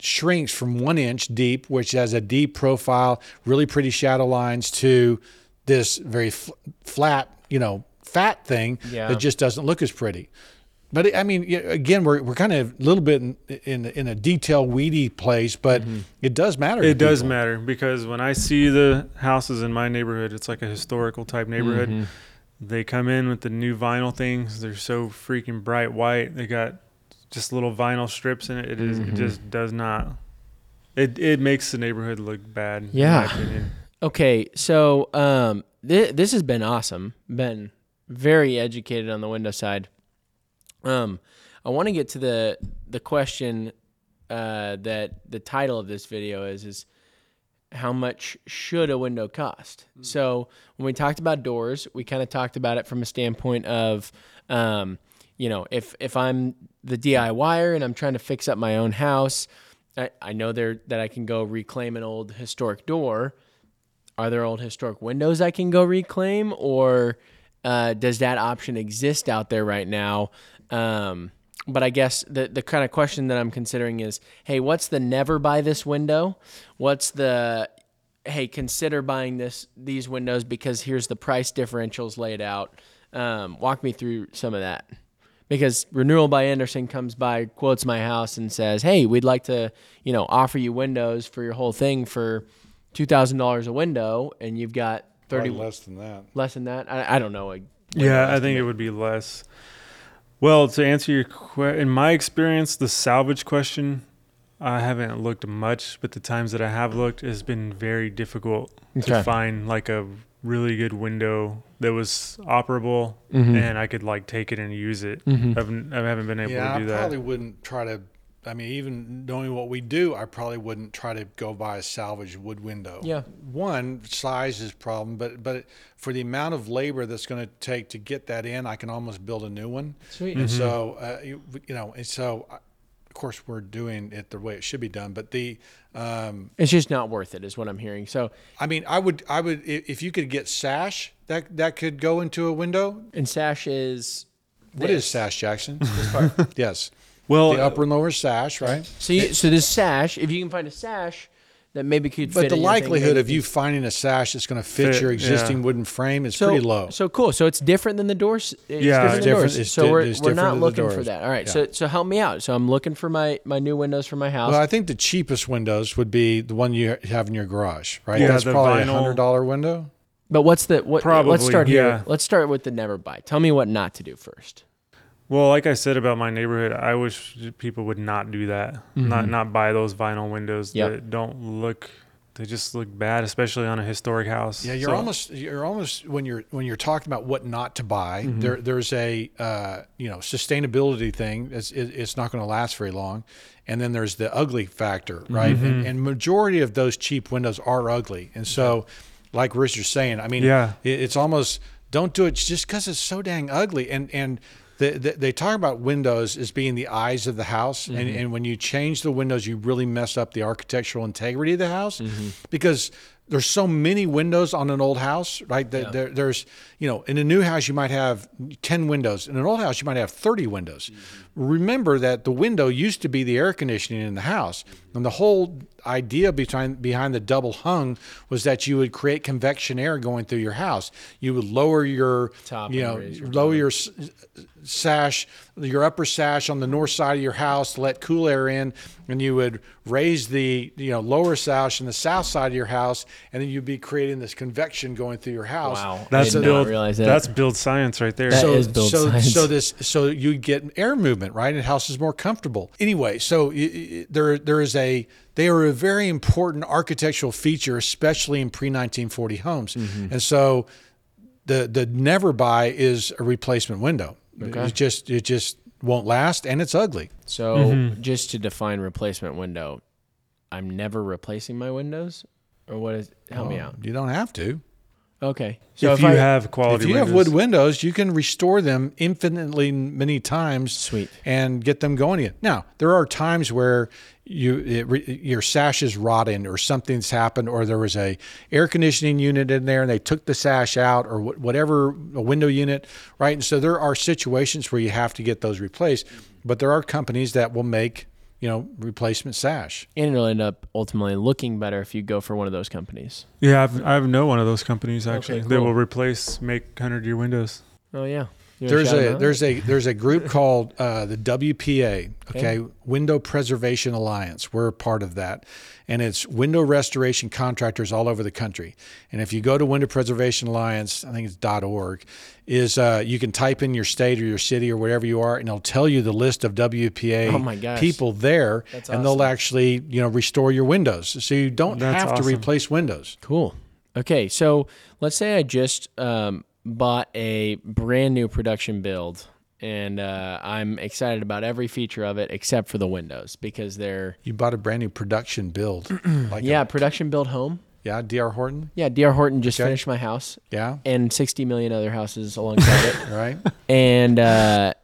shrinks from one inch deep, which has a deep profile, really pretty shadow lines, to this very f- flat, you know, fat thing yeah. that just doesn't look as pretty. But it, I mean, again, we're we're kind of a little bit in in, in a detail weedy place, but mm-hmm. it does matter. It does people. matter because when I see the houses in my neighborhood, it's like a historical type neighborhood. Mm-hmm. They come in with the new vinyl things. They're so freaking bright white. They got just little vinyl strips in it. It is mm-hmm. it just does not. It it makes the neighborhood look bad. Yeah. In my opinion. Okay, so um, th- this has been awesome. Been very educated on the window side. Um, I want to get to the the question uh, that the title of this video is is how much should a window cost? Mm. So when we talked about doors, we kind of talked about it from a standpoint of um, you know, if if I'm the DIYer and I'm trying to fix up my own house, I, I know there that I can go reclaim an old historic door. Are there old historic windows I can go reclaim, or uh, does that option exist out there right now? Um, but I guess the the kind of question that I'm considering is, hey, what's the never buy this window? What's the, hey, consider buying this these windows because here's the price differentials laid out. Um, walk me through some of that. Because Renewal by Andersen comes by, quotes my house and says, hey, we'd like to, you know, offer you windows for your whole thing for two thousand dollars a window, and you've got thirty Probably less than that. Less than that? I, I don't know. Like, yeah, I think it would be less. Well, to answer your question, in my experience, the salvage question, I haven't looked much, but the times that I have looked, it's been very difficult okay. to find like a really good window that was operable mm-hmm. and I could like take it and use it. Mm-hmm. I haven't been able yeah, to do I that. I probably wouldn't try to, I mean, even knowing what we do, I probably wouldn't try to go buy a salvaged wood window. Yeah. One, size is a problem, but but for the amount of labor that's going to take to get that in, I can almost build a new one. Sweet. And mm-hmm. so, uh, you, you know, and so, of course, we're doing it the way it should be done, but the... Um, it's just not worth it is what I'm hearing. So, I mean, I would, I would, if you could get sash, that, that could go into a window. And sash is... This. What is sash, Jackson? Yes. Well, the upper and lower sash, right? So, you, so this sash, if you can find a sash that maybe could but fit. But the likelihood thing, of you finding a sash that's going to fit, fit your existing yeah. wooden frame is so, pretty low. So cool. So it's different than the doors. It's yeah, different it's than different. Doors. So di- we're, we're not looking for that. All right. Yeah. So so help me out. So I'm looking for my, my new windows for my house. Well, I think the cheapest windows would be the one you have in your garage, right? Yeah, that's probably vinyl. A one hundred dollars window. But what's the what? Probably, let's start here. Yeah. Let's start with the never buy. Tell me what not to do first. Well, like I said about my neighborhood, I wish people would not do that. Mm-hmm. Not not buy those vinyl windows yep. that don't look, they just look bad, especially on a historic house. Yeah, you're so. almost you're almost when you're when you're talking about what not to buy, mm-hmm. there there's a uh, you know, sustainability thing. It's it, it's not going to last very long. And then there's the ugly factor, right? Mm-hmm. And, and majority of those cheap windows are ugly. And so like Richard's saying, I mean, yeah. it, it's almost don't do it just because it's so dang ugly and and The, the, they talk about windows as being the eyes of the house. Mm-hmm. And, and when you change the windows, you really mess up the architectural integrity of the house mm-hmm. because there's so many windows on an old house, right? The, yeah. there, there's, you know, in a new house, you might have ten windows. In an old house, you might have thirty windows. Mm-hmm. Remember that the window used to be the air conditioning in the house. And the whole idea behind, behind the double hung was that you would create convection air going through your house. You would lower your, top you know, lower your... sash, your upper sash on the north side of your house, let cool air in, and you would raise the, you know, lower sash on the south side of your house, and then you'd be creating this convection going through your house. Wow, that's I did build, not realize that. That's build science right there. That so, is build so, science. So this, so you get air movement, right? And the house is more comfortable. Anyway, so it, it, there, there is a. They are a very important architectural feature, especially in pre nineteen forty homes, mm-hmm. and so the the never buy is a replacement window. Okay. It just it just won't last, and it's ugly. So mm-hmm. just to define replacement window, I'm never replacing my windows, or what is? Help oh, me out. You don't have to. Okay. So if, if you I, have quality, if you windows. have wood windows, you can restore them infinitely many times. Sweet. And get them going again. Now there are times where you it, your sash is rotten, or something's happened, or there was a air conditioning unit in there and they took the sash out, or whatever, a window unit, right? And so there are situations where you have to get those replaced. But there are companies that will make, you know, replacement sash. And it'll end up ultimately looking better if you go for one of those companies. Yeah, I've, I know one of those companies, actually. Okay, cool. They will replace, make one hundred year windows. Oh, yeah. There's a there's a there's a group called uh, the W P A, okay, okay, Window Preservation Alliance. We're a part of that, and it's window restoration contractors all over the country. And if you go to Window Preservation Alliance, I think it's .org, is uh, you can type in your state or your city or wherever you are, and it'll tell you the list of W P A oh my gosh. people there, That's awesome. And they'll actually you know restore your windows, so you don't That's have awesome. to replace windows. Cool. Okay, so let's say I just. Um, bought a brand new production build, and uh, I'm excited about every feature of it except for the windows because they're... You bought a brand new production build. like yeah, a, production build home. Yeah, D R. Horton. Yeah, D R. Horton just okay. finished my house. Yeah. And sixty million other houses alongside it. Right. And uh,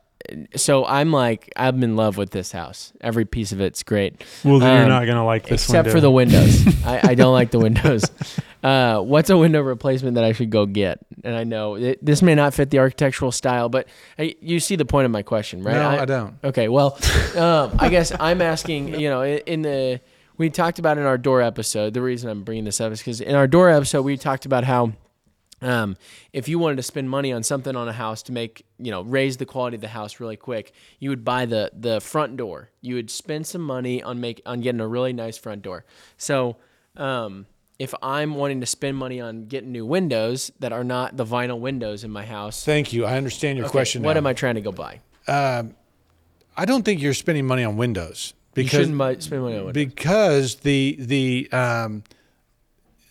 so I'm like, I'm in love with this house. Every piece of it's great. Well, then um, you're not going to like this except window. Except for the windows. I, I don't like the windows. Uh, what's a window replacement that I should go get? And I know it, this may not fit the architectural style, but I, you see the point of my question, right? No, I, I don't. Okay, well, um, I guess I'm asking, you know, in the, we talked about in our door episode, the reason I'm bringing this up is because in our door episode, we talked about how um, if you wanted to spend money on something on a house to make, you know, raise the quality of the house really quick, you would buy the the front door. You would spend some money on make on getting a really nice front door. So, um if I'm wanting to spend money on getting new windows that are not the vinyl windows in my house. Thank you. I understand your okay, question. What now. am I trying to go buy? Um, I don't think you're spending money on windows. Because, you shouldn't buy, spend money on windows. Because the the um,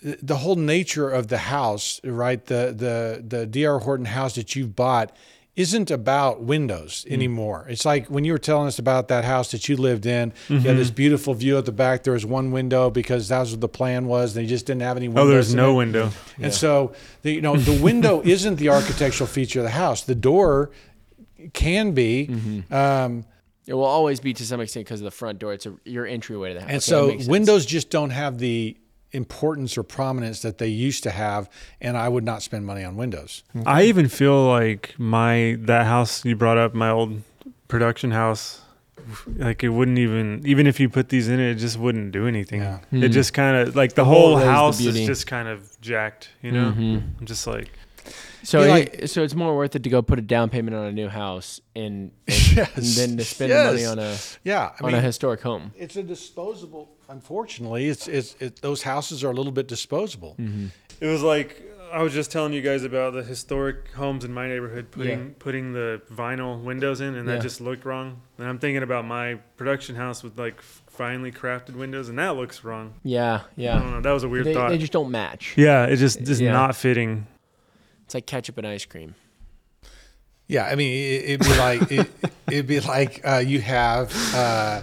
the whole nature of the house, right? The the the D R Horton house that you've bought isn't about windows anymore. Mm. It's like when you were telling us about that house that you lived in, mm-hmm. you had this beautiful view at the back. There was one window because that was what the plan was. They just didn't have any windows. Oh, there's no it. window. And yeah. so, the, you know, the window isn't the architectural feature of the house. The door can be. Mm-hmm. Um, It will always be to some extent because of the front door. It's a, your entryway to the house. And okay, so windows just don't have the importance or prominence that they used to have, and I would not spend money on windows. Okay. I even feel like my that house you brought up, my old production house, like it wouldn't even, even if you put these in it, it just wouldn't do anything. Yeah. Mm-hmm. It just kind of, like the, the whole, whole house is just kind of jacked, you know? Mm-hmm. I'm just like... So, yeah, like, it, so it's more worth it to go put a down payment on a new house and, and, yes, and then to spend yes. money on a yeah, I on mean, a historic home. It's a disposable. Unfortunately, it's it's it, those houses are a little bit disposable. Mm-hmm. It was like I was just telling you guys about the historic homes in my neighborhood putting yeah. putting the vinyl windows in, and that yeah. just looked wrong. And I'm thinking about my production house with like finely crafted windows, and that looks wrong. Yeah, yeah. I don't know, that was a weird they, thought. They just don't match. Yeah, it just is yeah. not fitting. It's like ketchup and ice cream. Yeah, I mean, it, it'd be like it, it'd be like uh, you have uh,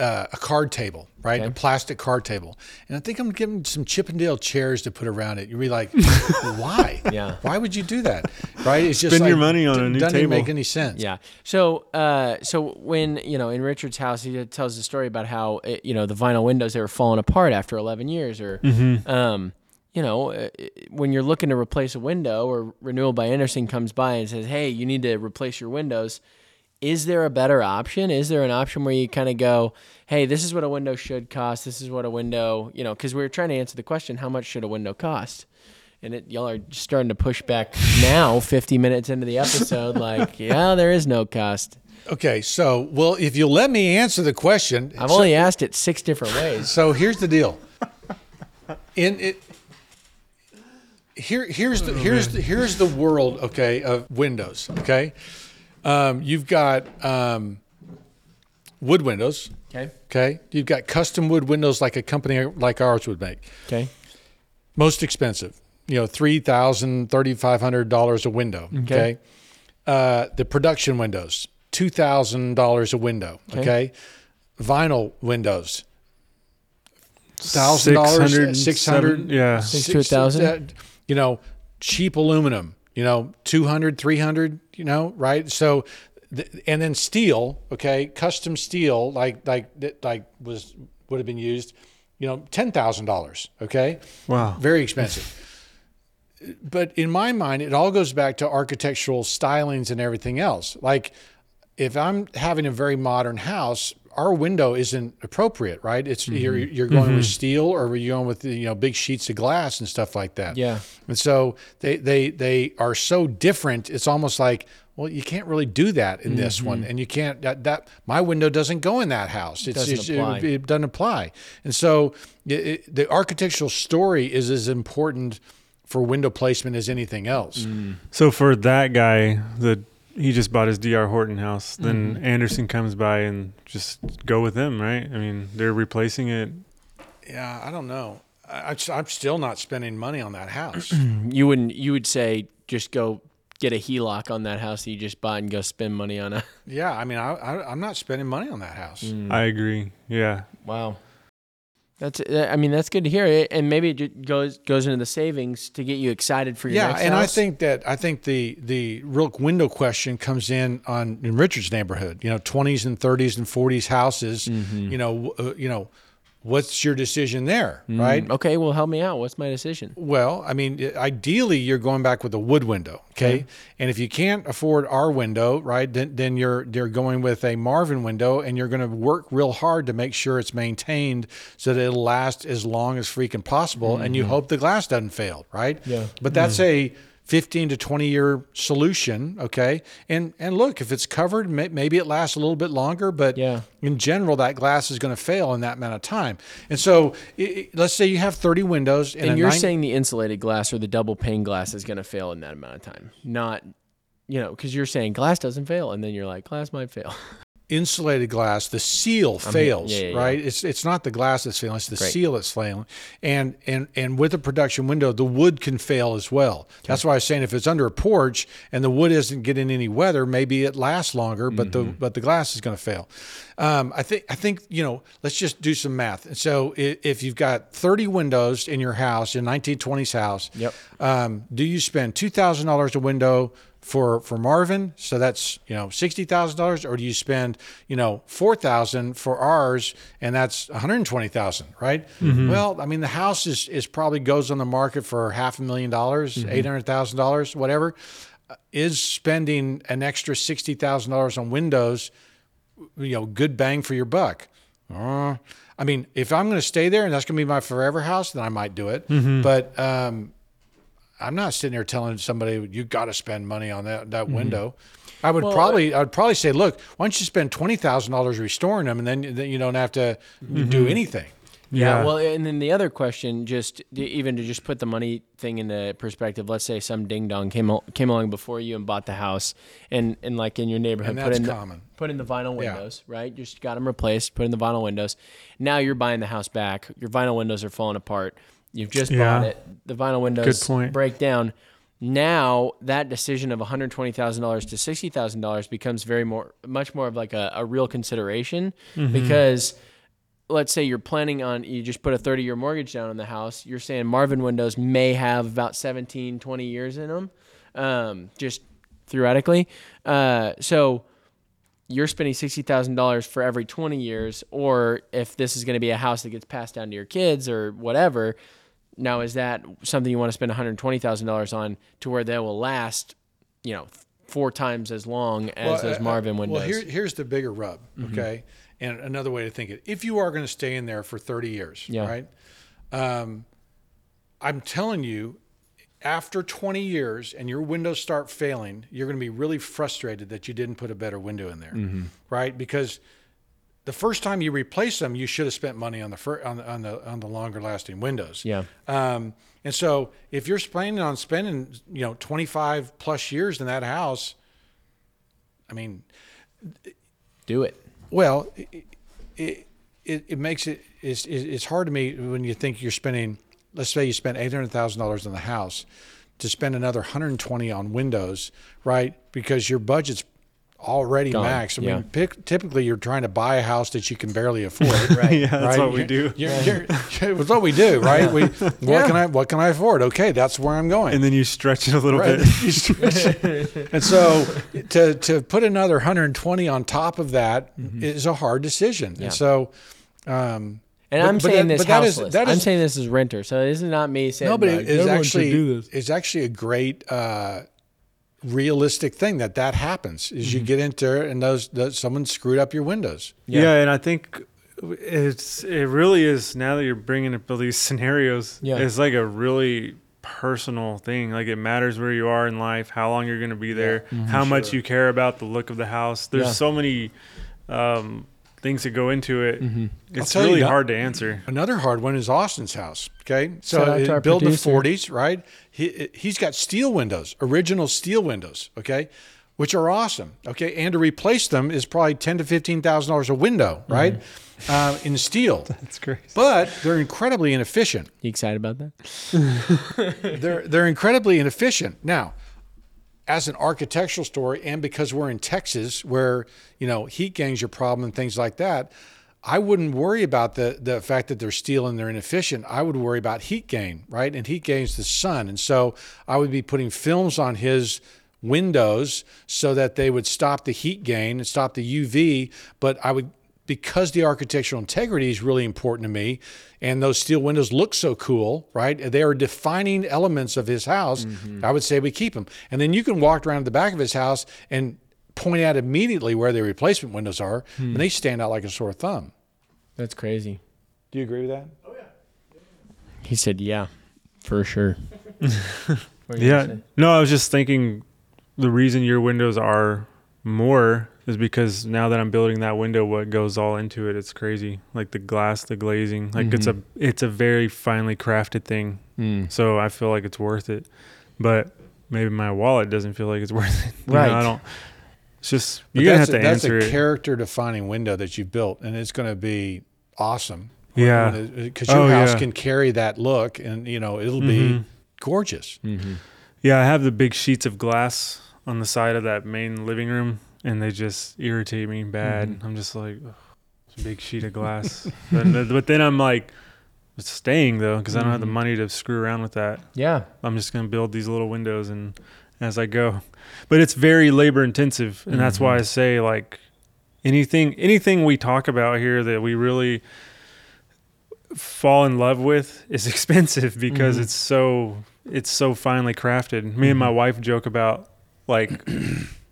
uh, a card table, right? Okay. A plastic card table, and I think I'm giving some Chippendale chairs to put around it. You'd be like, why? Yeah, why would you do that? Right? It's just spend like, your money on d- a new doesn't table. Doesn't make any sense. Yeah. So, uh, so when you know in Richard's house, he tells the story about how it, you know the vinyl windows they were falling apart after eleven years, or. Mm-hmm. Um, You know, when you're looking to replace a window or Renewal by Andersen comes by and says, hey, you need to replace your windows, is there a better option? Is there an option where you kind of go, hey, this is what a window should cost. This is what a window, you know, because we were trying to answer the question, how much should a window cost? And it, y'all are starting to push back now, fifty minutes into the episode, like, yeah, there is no cost. Okay, so, well, if you'll let me answer the question. I've so, only asked it six different ways. So here's the deal. In it. Here, here's the here's the, here's the world, okay, of windows, okay. Um, you've got um, wood windows, okay. Okay, you've got custom wood windows like a company like ours would make, okay. Most expensive, you know, three thousand thirty five hundred dollars a window, okay. okay? Uh, the production windows, two thousand dollars a window, okay. okay. Vinyl windows. Thousand dollars, six hundred, yeah, six to a thousand. You know, cheap aluminum, you know, two hundred, three hundred, you know, right? So, and then steel, okay, custom steel, like like like was would have been used, you know, ten thousand dollars, okay? Wow. Very expensive. But in my mind, it all goes back to architectural stylings and everything else. Like, if I'm having a very modern house, our window isn't appropriate, right? It's mm-hmm. you're, you're going mm-hmm. with steel, or you're going with you know big sheets of glass and stuff like that. Yeah, and so they they they are so different. It's almost like, well, you can't really do that in mm-hmm. this one, and you can't that, that my window doesn't go in that house. It's, doesn't it's, apply. It, it doesn't apply. And so it, it, the architectural story is as important for window placement as anything else. Mm. So for that guy, the he just bought his D R Horton house. Then mm. Andersen comes by and just go with them, right? I mean, they're replacing it. Yeah, I don't know. I, I'm still not spending money on that house. You wouldn't. You would say just go get a H E L O C on that house that you just bought and go spend money on it. Yeah, I mean, I, I, I'm not spending money on that house. Mm. I agree. Yeah. Wow. That's. I mean, that's good to hear. And maybe it goes goes into the savings to get you excited for your yeah, next house. Yeah, and I think that I think the the real window question comes in on in Richard's neighborhood. You know, twenties and thirties and forties houses. Mm-hmm. You know, uh, you know, what's your decision there, mm-hmm. right? Okay, well, help me out. What's my decision? Well, I mean, ideally, you're going back with a wood window, okay? Mm-hmm. And if you can't afford our window, right, then then you're they're going with a Marvin window, and you're going to work real hard to make sure it's maintained so that it'll last as long as freaking possible, mm-hmm. and you hope the glass doesn't fail, right? Yeah. But that's mm-hmm. a fifteen to twenty year solution, okay? And and look, if it's covered, may, maybe it lasts a little bit longer, but yeah. in general, that glass is going to fail in that amount of time. And so it, it, let's say you have thirty windows. And, and you're nine- saying the insulated glass or the double pane glass is going to fail in that amount of time, not, you know, because you're saying glass doesn't fail, and then you're like, glass might fail. insulated glass, the seal fails, I mean, yeah, yeah, right? Yeah. It's it's not the glass that's failing; it's the Great. seal that's failing. And and and with a production window, the wood can fail as well. Okay. That's why I was saying if it's under a porch and the wood isn't getting any weather, maybe it lasts longer, but mm-hmm. the but the glass is going to fail. Um, I think I think you know. Let's just do some math. And so if, if you've got thirty windows in your house, in nineteen twenties house, yep. um, do you spend two thousand dollars a window? For for Marvin, so that's you know sixty thousand dollars, or do you spend you know four thousand for ours, and that's one hundred twenty thousand, right? Mm-hmm. Well, I mean the house is is probably goes on the market for half a million dollars, mm-hmm. eight hundred thousand dollars, whatever. Is spending an extra sixty thousand dollars on windows, you know, good bang for your buck? Uh, I mean, if I'm going to stay there and that's going to be my forever house, then I might do it. Mm-hmm. But um, I'm not sitting there telling somebody you got to spend money on that that mm-hmm. window. I would well, probably, I would probably say, look, why don't you spend twenty thousand dollars restoring them, and then, then you don't have to mm-hmm. do anything. Yeah, yeah. Well, and then the other question, just even to just put the money thing into perspective. Let's say some ding dong came came along before you and bought the house, and, and like in your neighborhood, and that's put in common. The, put in the vinyl windows, yeah. right? Just got them replaced, put in the vinyl windows. Now you're buying the house back. Your vinyl windows are falling apart. You've just yeah. bought it. The vinyl windows break down. Now that decision of one hundred twenty thousand dollars to sixty thousand dollars becomes very more, much more of like a, a real consideration mm-hmm. because let's say you're planning on, you just put a thirty year mortgage down on the house. You're saying Marvin windows may have about seventeen, twenty years in them, um, just theoretically. Uh, so you're spending sixty thousand dollars for every twenty years, or if this is going to be a house that gets passed down to your kids or whatever. Now, is that something you want to spend one hundred twenty thousand dollars on to where they will last, you know, four times as long as well, those Marvin windows? Well, here, here's the bigger rub, okay? Mm-hmm. And another way to think it. If you are going to stay in there for thirty years, yeah. right? Um, I'm telling you, after twenty years and your windows start failing, you're going to be really frustrated that you didn't put a better window in there, mm-hmm. right? Because the first time you replace them, you should have spent money on the fir- on the on the, on the longer lasting windows. Yeah. Um, and so if you're planning on spending, you know, twenty-five plus years in that house, I mean, do it. Well, it it, it, it makes it it's, it's hard to me when you think you're spending. Let's say you spent eight hundred thousand dollars on the house, to spend another one hundred twenty on windows, right? Because your budget's already Gone. maxed. I yeah. mean, pick, typically you're trying to buy a house that you can barely afford, right? yeah, that's right? what we do. You're, you're, you're, it's what we do, right? We what yeah. can I what can I afford? Okay, that's where I'm going. And then you stretch it a little right. bit. You stretch it. And so to to put another one hundred twenty on top of that mm-hmm. is a hard decision. Yeah. And so. Um, And but, I'm but saying that, this houseless. That is, that is, I'm saying this is renter. So this is not me saying. No, but it is actually it's actually a great uh, realistic thing that that happens. Is mm-hmm. you get into there and those, those someone screwed up your windows. Yeah. yeah, and I think it's it really is now that you're bringing up all these scenarios. Yeah. It's like a really personal thing. Like it matters where you are in life, how long you're going to be there, yeah. mm-hmm, how sure. much you care about the look of the house. There's yeah. so many. Um, Things that go into it, mm-hmm. it's really you, hard to answer. Another hard one is Austin's house. Okay, so it, built in the forties, right? He he's got steel windows, original steel windows. Okay, which are awesome. Okay, and to replace them is probably ten to fifteen thousand dollars a window, right? Mm-hmm. Uh, in steel. That's crazy. But they're incredibly inefficient. You excited about that? they're they're incredibly inefficient now. As an architectural story, and because we're in Texas where, you know, heat gain's your problem and things like that, I wouldn't worry about the the fact that they're steel and they're inefficient. I would worry about heat gain, right? And heat gain's the sun. And so I would be putting films on his windows so that they would stop the heat gain and stop the U V. But I would, because the architectural integrity is really important to me, and those steel windows look so cool, right? They are defining elements of his house. Mm-hmm. I would say we keep them. And then you can walk around the back of his house and point out immediately where the replacement windows are, hmm. and they stand out like a sore thumb. That's crazy. Do you agree with that? Oh, yeah. He said, yeah, for sure. yeah. No, I was just thinking the reason your windows are more is because now that I'm building that window, what goes all into it, it's crazy. Like the glass, the glazing, like mm-hmm. it's a it's a very finely crafted thing. Mm. So I feel like it's worth it, but maybe my wallet doesn't feel like it's worth it. Right. You know, I don't. It's just, you're going to have to a, that's answer That's a it. character-defining window that you built, and it's going to be awesome. Yeah. Because your oh, house yeah. can carry that look, and, you know, it'll mm-hmm. be gorgeous. Mm-hmm. Yeah, I have the big sheets of glass on the side of that main living room, and they just irritate me bad. Mm-hmm. I'm just like, oh, it's a big sheet of glass. but, but then I'm like, it's staying, though, because mm-hmm. I don't have the money to screw around with that. Yeah. I'm just going to build these little windows and as I go. But it's very labor-intensive, and mm-hmm. that's why I say, like, anything anything we talk about here that we really – fall in love with is expensive because mm-hmm. it's so it's so finely crafted. Me mm-hmm. and my wife joke about, like,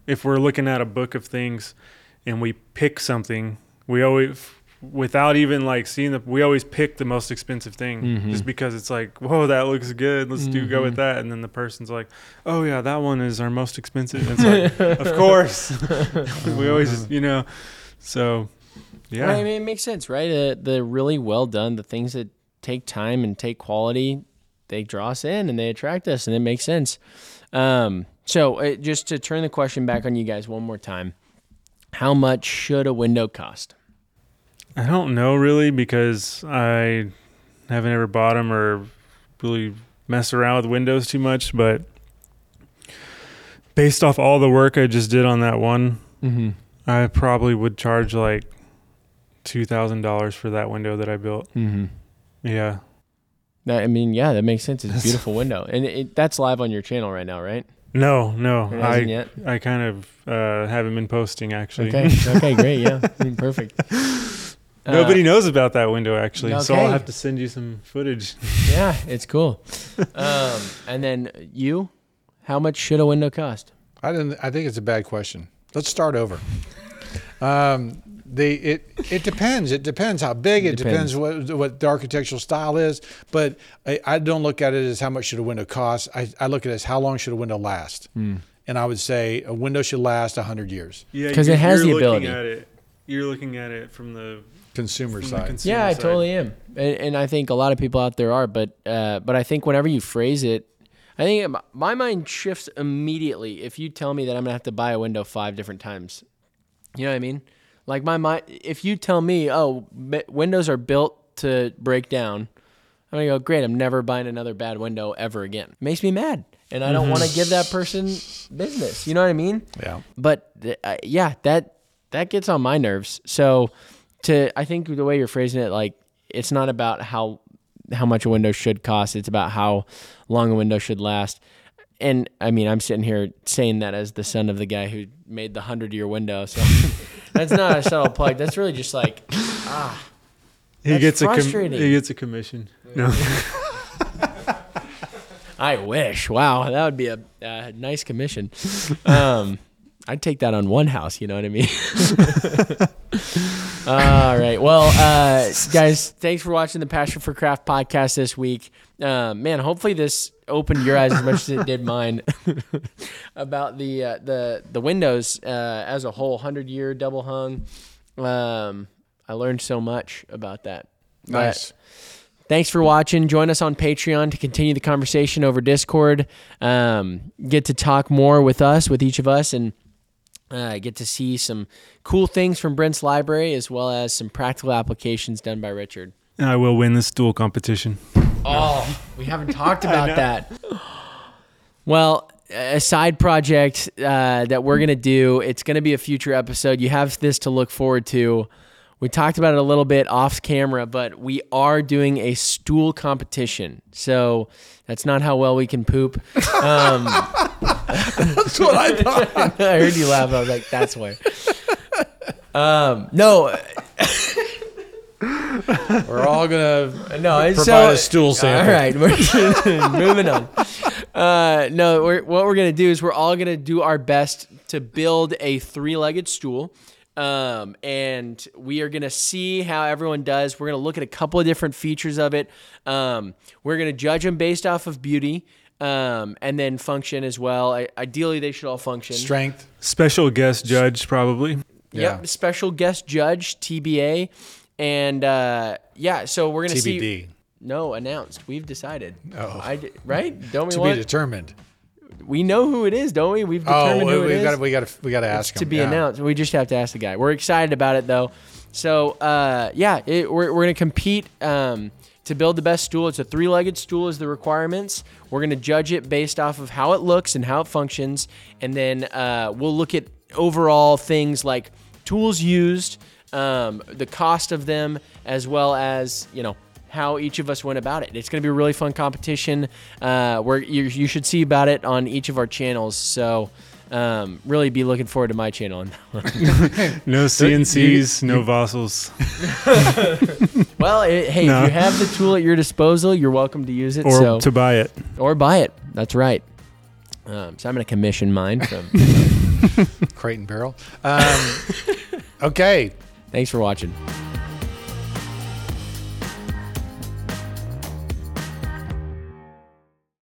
if we're looking at a book of things and we pick something, we always, without even like seeing the, we always pick the most expensive thing mm-hmm. just because it's like, whoa, that looks good, let's mm-hmm. do go with that. And then the person's like, oh yeah, that one is our most expensive. And it's like, of course. We always, you know, so yeah, well, I mean, it makes sense, right? Uh, the really well done, the things that take time and take quality, they draw us in and they attract us, and it makes sense. Um, so it, just to turn the question back on you guys one more time, how much should a window cost? I don't know really, because I haven't ever bought them or really messed around with windows too much, but based off all the work I just did on that one, mm-hmm. I probably would charge like two thousand dollars for that window that I built. Mm-hmm. Yeah. That, I mean, yeah, that makes sense. It's a beautiful window. And it, it, that's live on your channel right now, right? No, no. It hasn't I, yet? I kind of uh, haven't been posting, actually. Okay, okay, great, yeah. Perfect. Nobody uh, knows about that window, actually, okay. So I'll have to send you some footage. Yeah, it's cool. Um, and then you, how much should a window cost? I didn't. I think it's a bad question. Let's start over. Um, The it it depends. It depends how big. It, it depends. depends what what the architectural style is. But I, I don't look at it as how much should a window cost. I, I look at it as how long should a window last. Mm. And I would say a window should last a hundred years. Yeah, because it has the ability. Looking at it, you're looking at it from the consumer from side. The consumer yeah, I side. totally am. And, and I think a lot of people out there are. But uh, but I think whenever you phrase it, I think it, my mind shifts immediately if you tell me that I'm gonna have to buy a window five different times. You know what I mean? Like my mind, if you tell me, oh, b- windows are built to break down, I'm going to go, great, I'm never buying another bad window ever again. It makes me mad, and I don't mm-hmm. want to give that person business. You know what I mean? Yeah. But th- uh, yeah, that that gets on my nerves. So to I think the way you're phrasing it, like, it's not about how how much a window should cost. It's about how long a window should last. And I mean, I'm sitting here saying that as the son of the guy who made the hundred-year window, so... That's not a subtle plug. That's really just like, ah, he gets a com- he gets a commission. No, I wish. Wow, that would be a uh, nice commission. Um, I'd take that on one house. You know what I mean? All right. Well, uh, guys, thanks for watching the Passion for Craft podcast this week. Uh, man, hopefully this opened your eyes as much as it did mine about the uh, the the windows uh, as a whole, hundred-year double hung. Um, I learned so much about that. Nice. But thanks for watching. Join us on Patreon to continue the conversation over Discord. Um, get to talk more with us, with each of us, and uh, get to see some cool things from Brent's library as well as some practical applications done by Richard. I will win this duel competition. Oh, we haven't talked about that. Well, a side project uh, that we're going to do, it's going to be a future episode. You have this to look forward to. We talked about it a little bit off camera, but we are doing a stool competition. So that's not how well we can poop. Um, that's what I thought. I heard you laugh. I was like, that's why. Um, no. We're all gonna no, provide so, a stool sample. All right, we're moving on. Uh, no, we're, what we're gonna do is we're all gonna do our best to build a three-legged stool, um, and we are gonna see how everyone does. We're gonna look at a couple of different features of it. Um, we're gonna judge them based off of beauty. Um, and then function as well. I, ideally, they should all function. Strength. Special guest judge, probably. Yeah. Yep. Special guest judge, T B A. And, uh, yeah, so we're going to see. T B D. No, announced. We've decided. Oh. I, right? Don't we to want? To be determined. We know who it is, don't we? We've determined oh, who we, it we is. Oh, we got to we got to ask it's him. To be yeah. announced. We just have to ask the guy. We're excited about it, though. So, uh, yeah, it, we're we're going to compete um, to build the best stool. It's a three-legged stool is the requirements. We're going to judge it based off of how it looks and how it functions. And then uh, we'll look at overall things like tools used, um, the cost of them, as well as, you know, how each of us went about it. It's going to be a really fun competition. Uh, where you, you should see about it on each of our channels. So um, really be looking forward to my channel. No C N Cs, no Vossels. Well, it, hey, no. If you have the tool at your disposal, you're welcome to use it. Or so, to buy it. Or buy it. That's right. Um, so I'm going to commission mine from Crate and Barrel. Um, okay. Thanks for watching.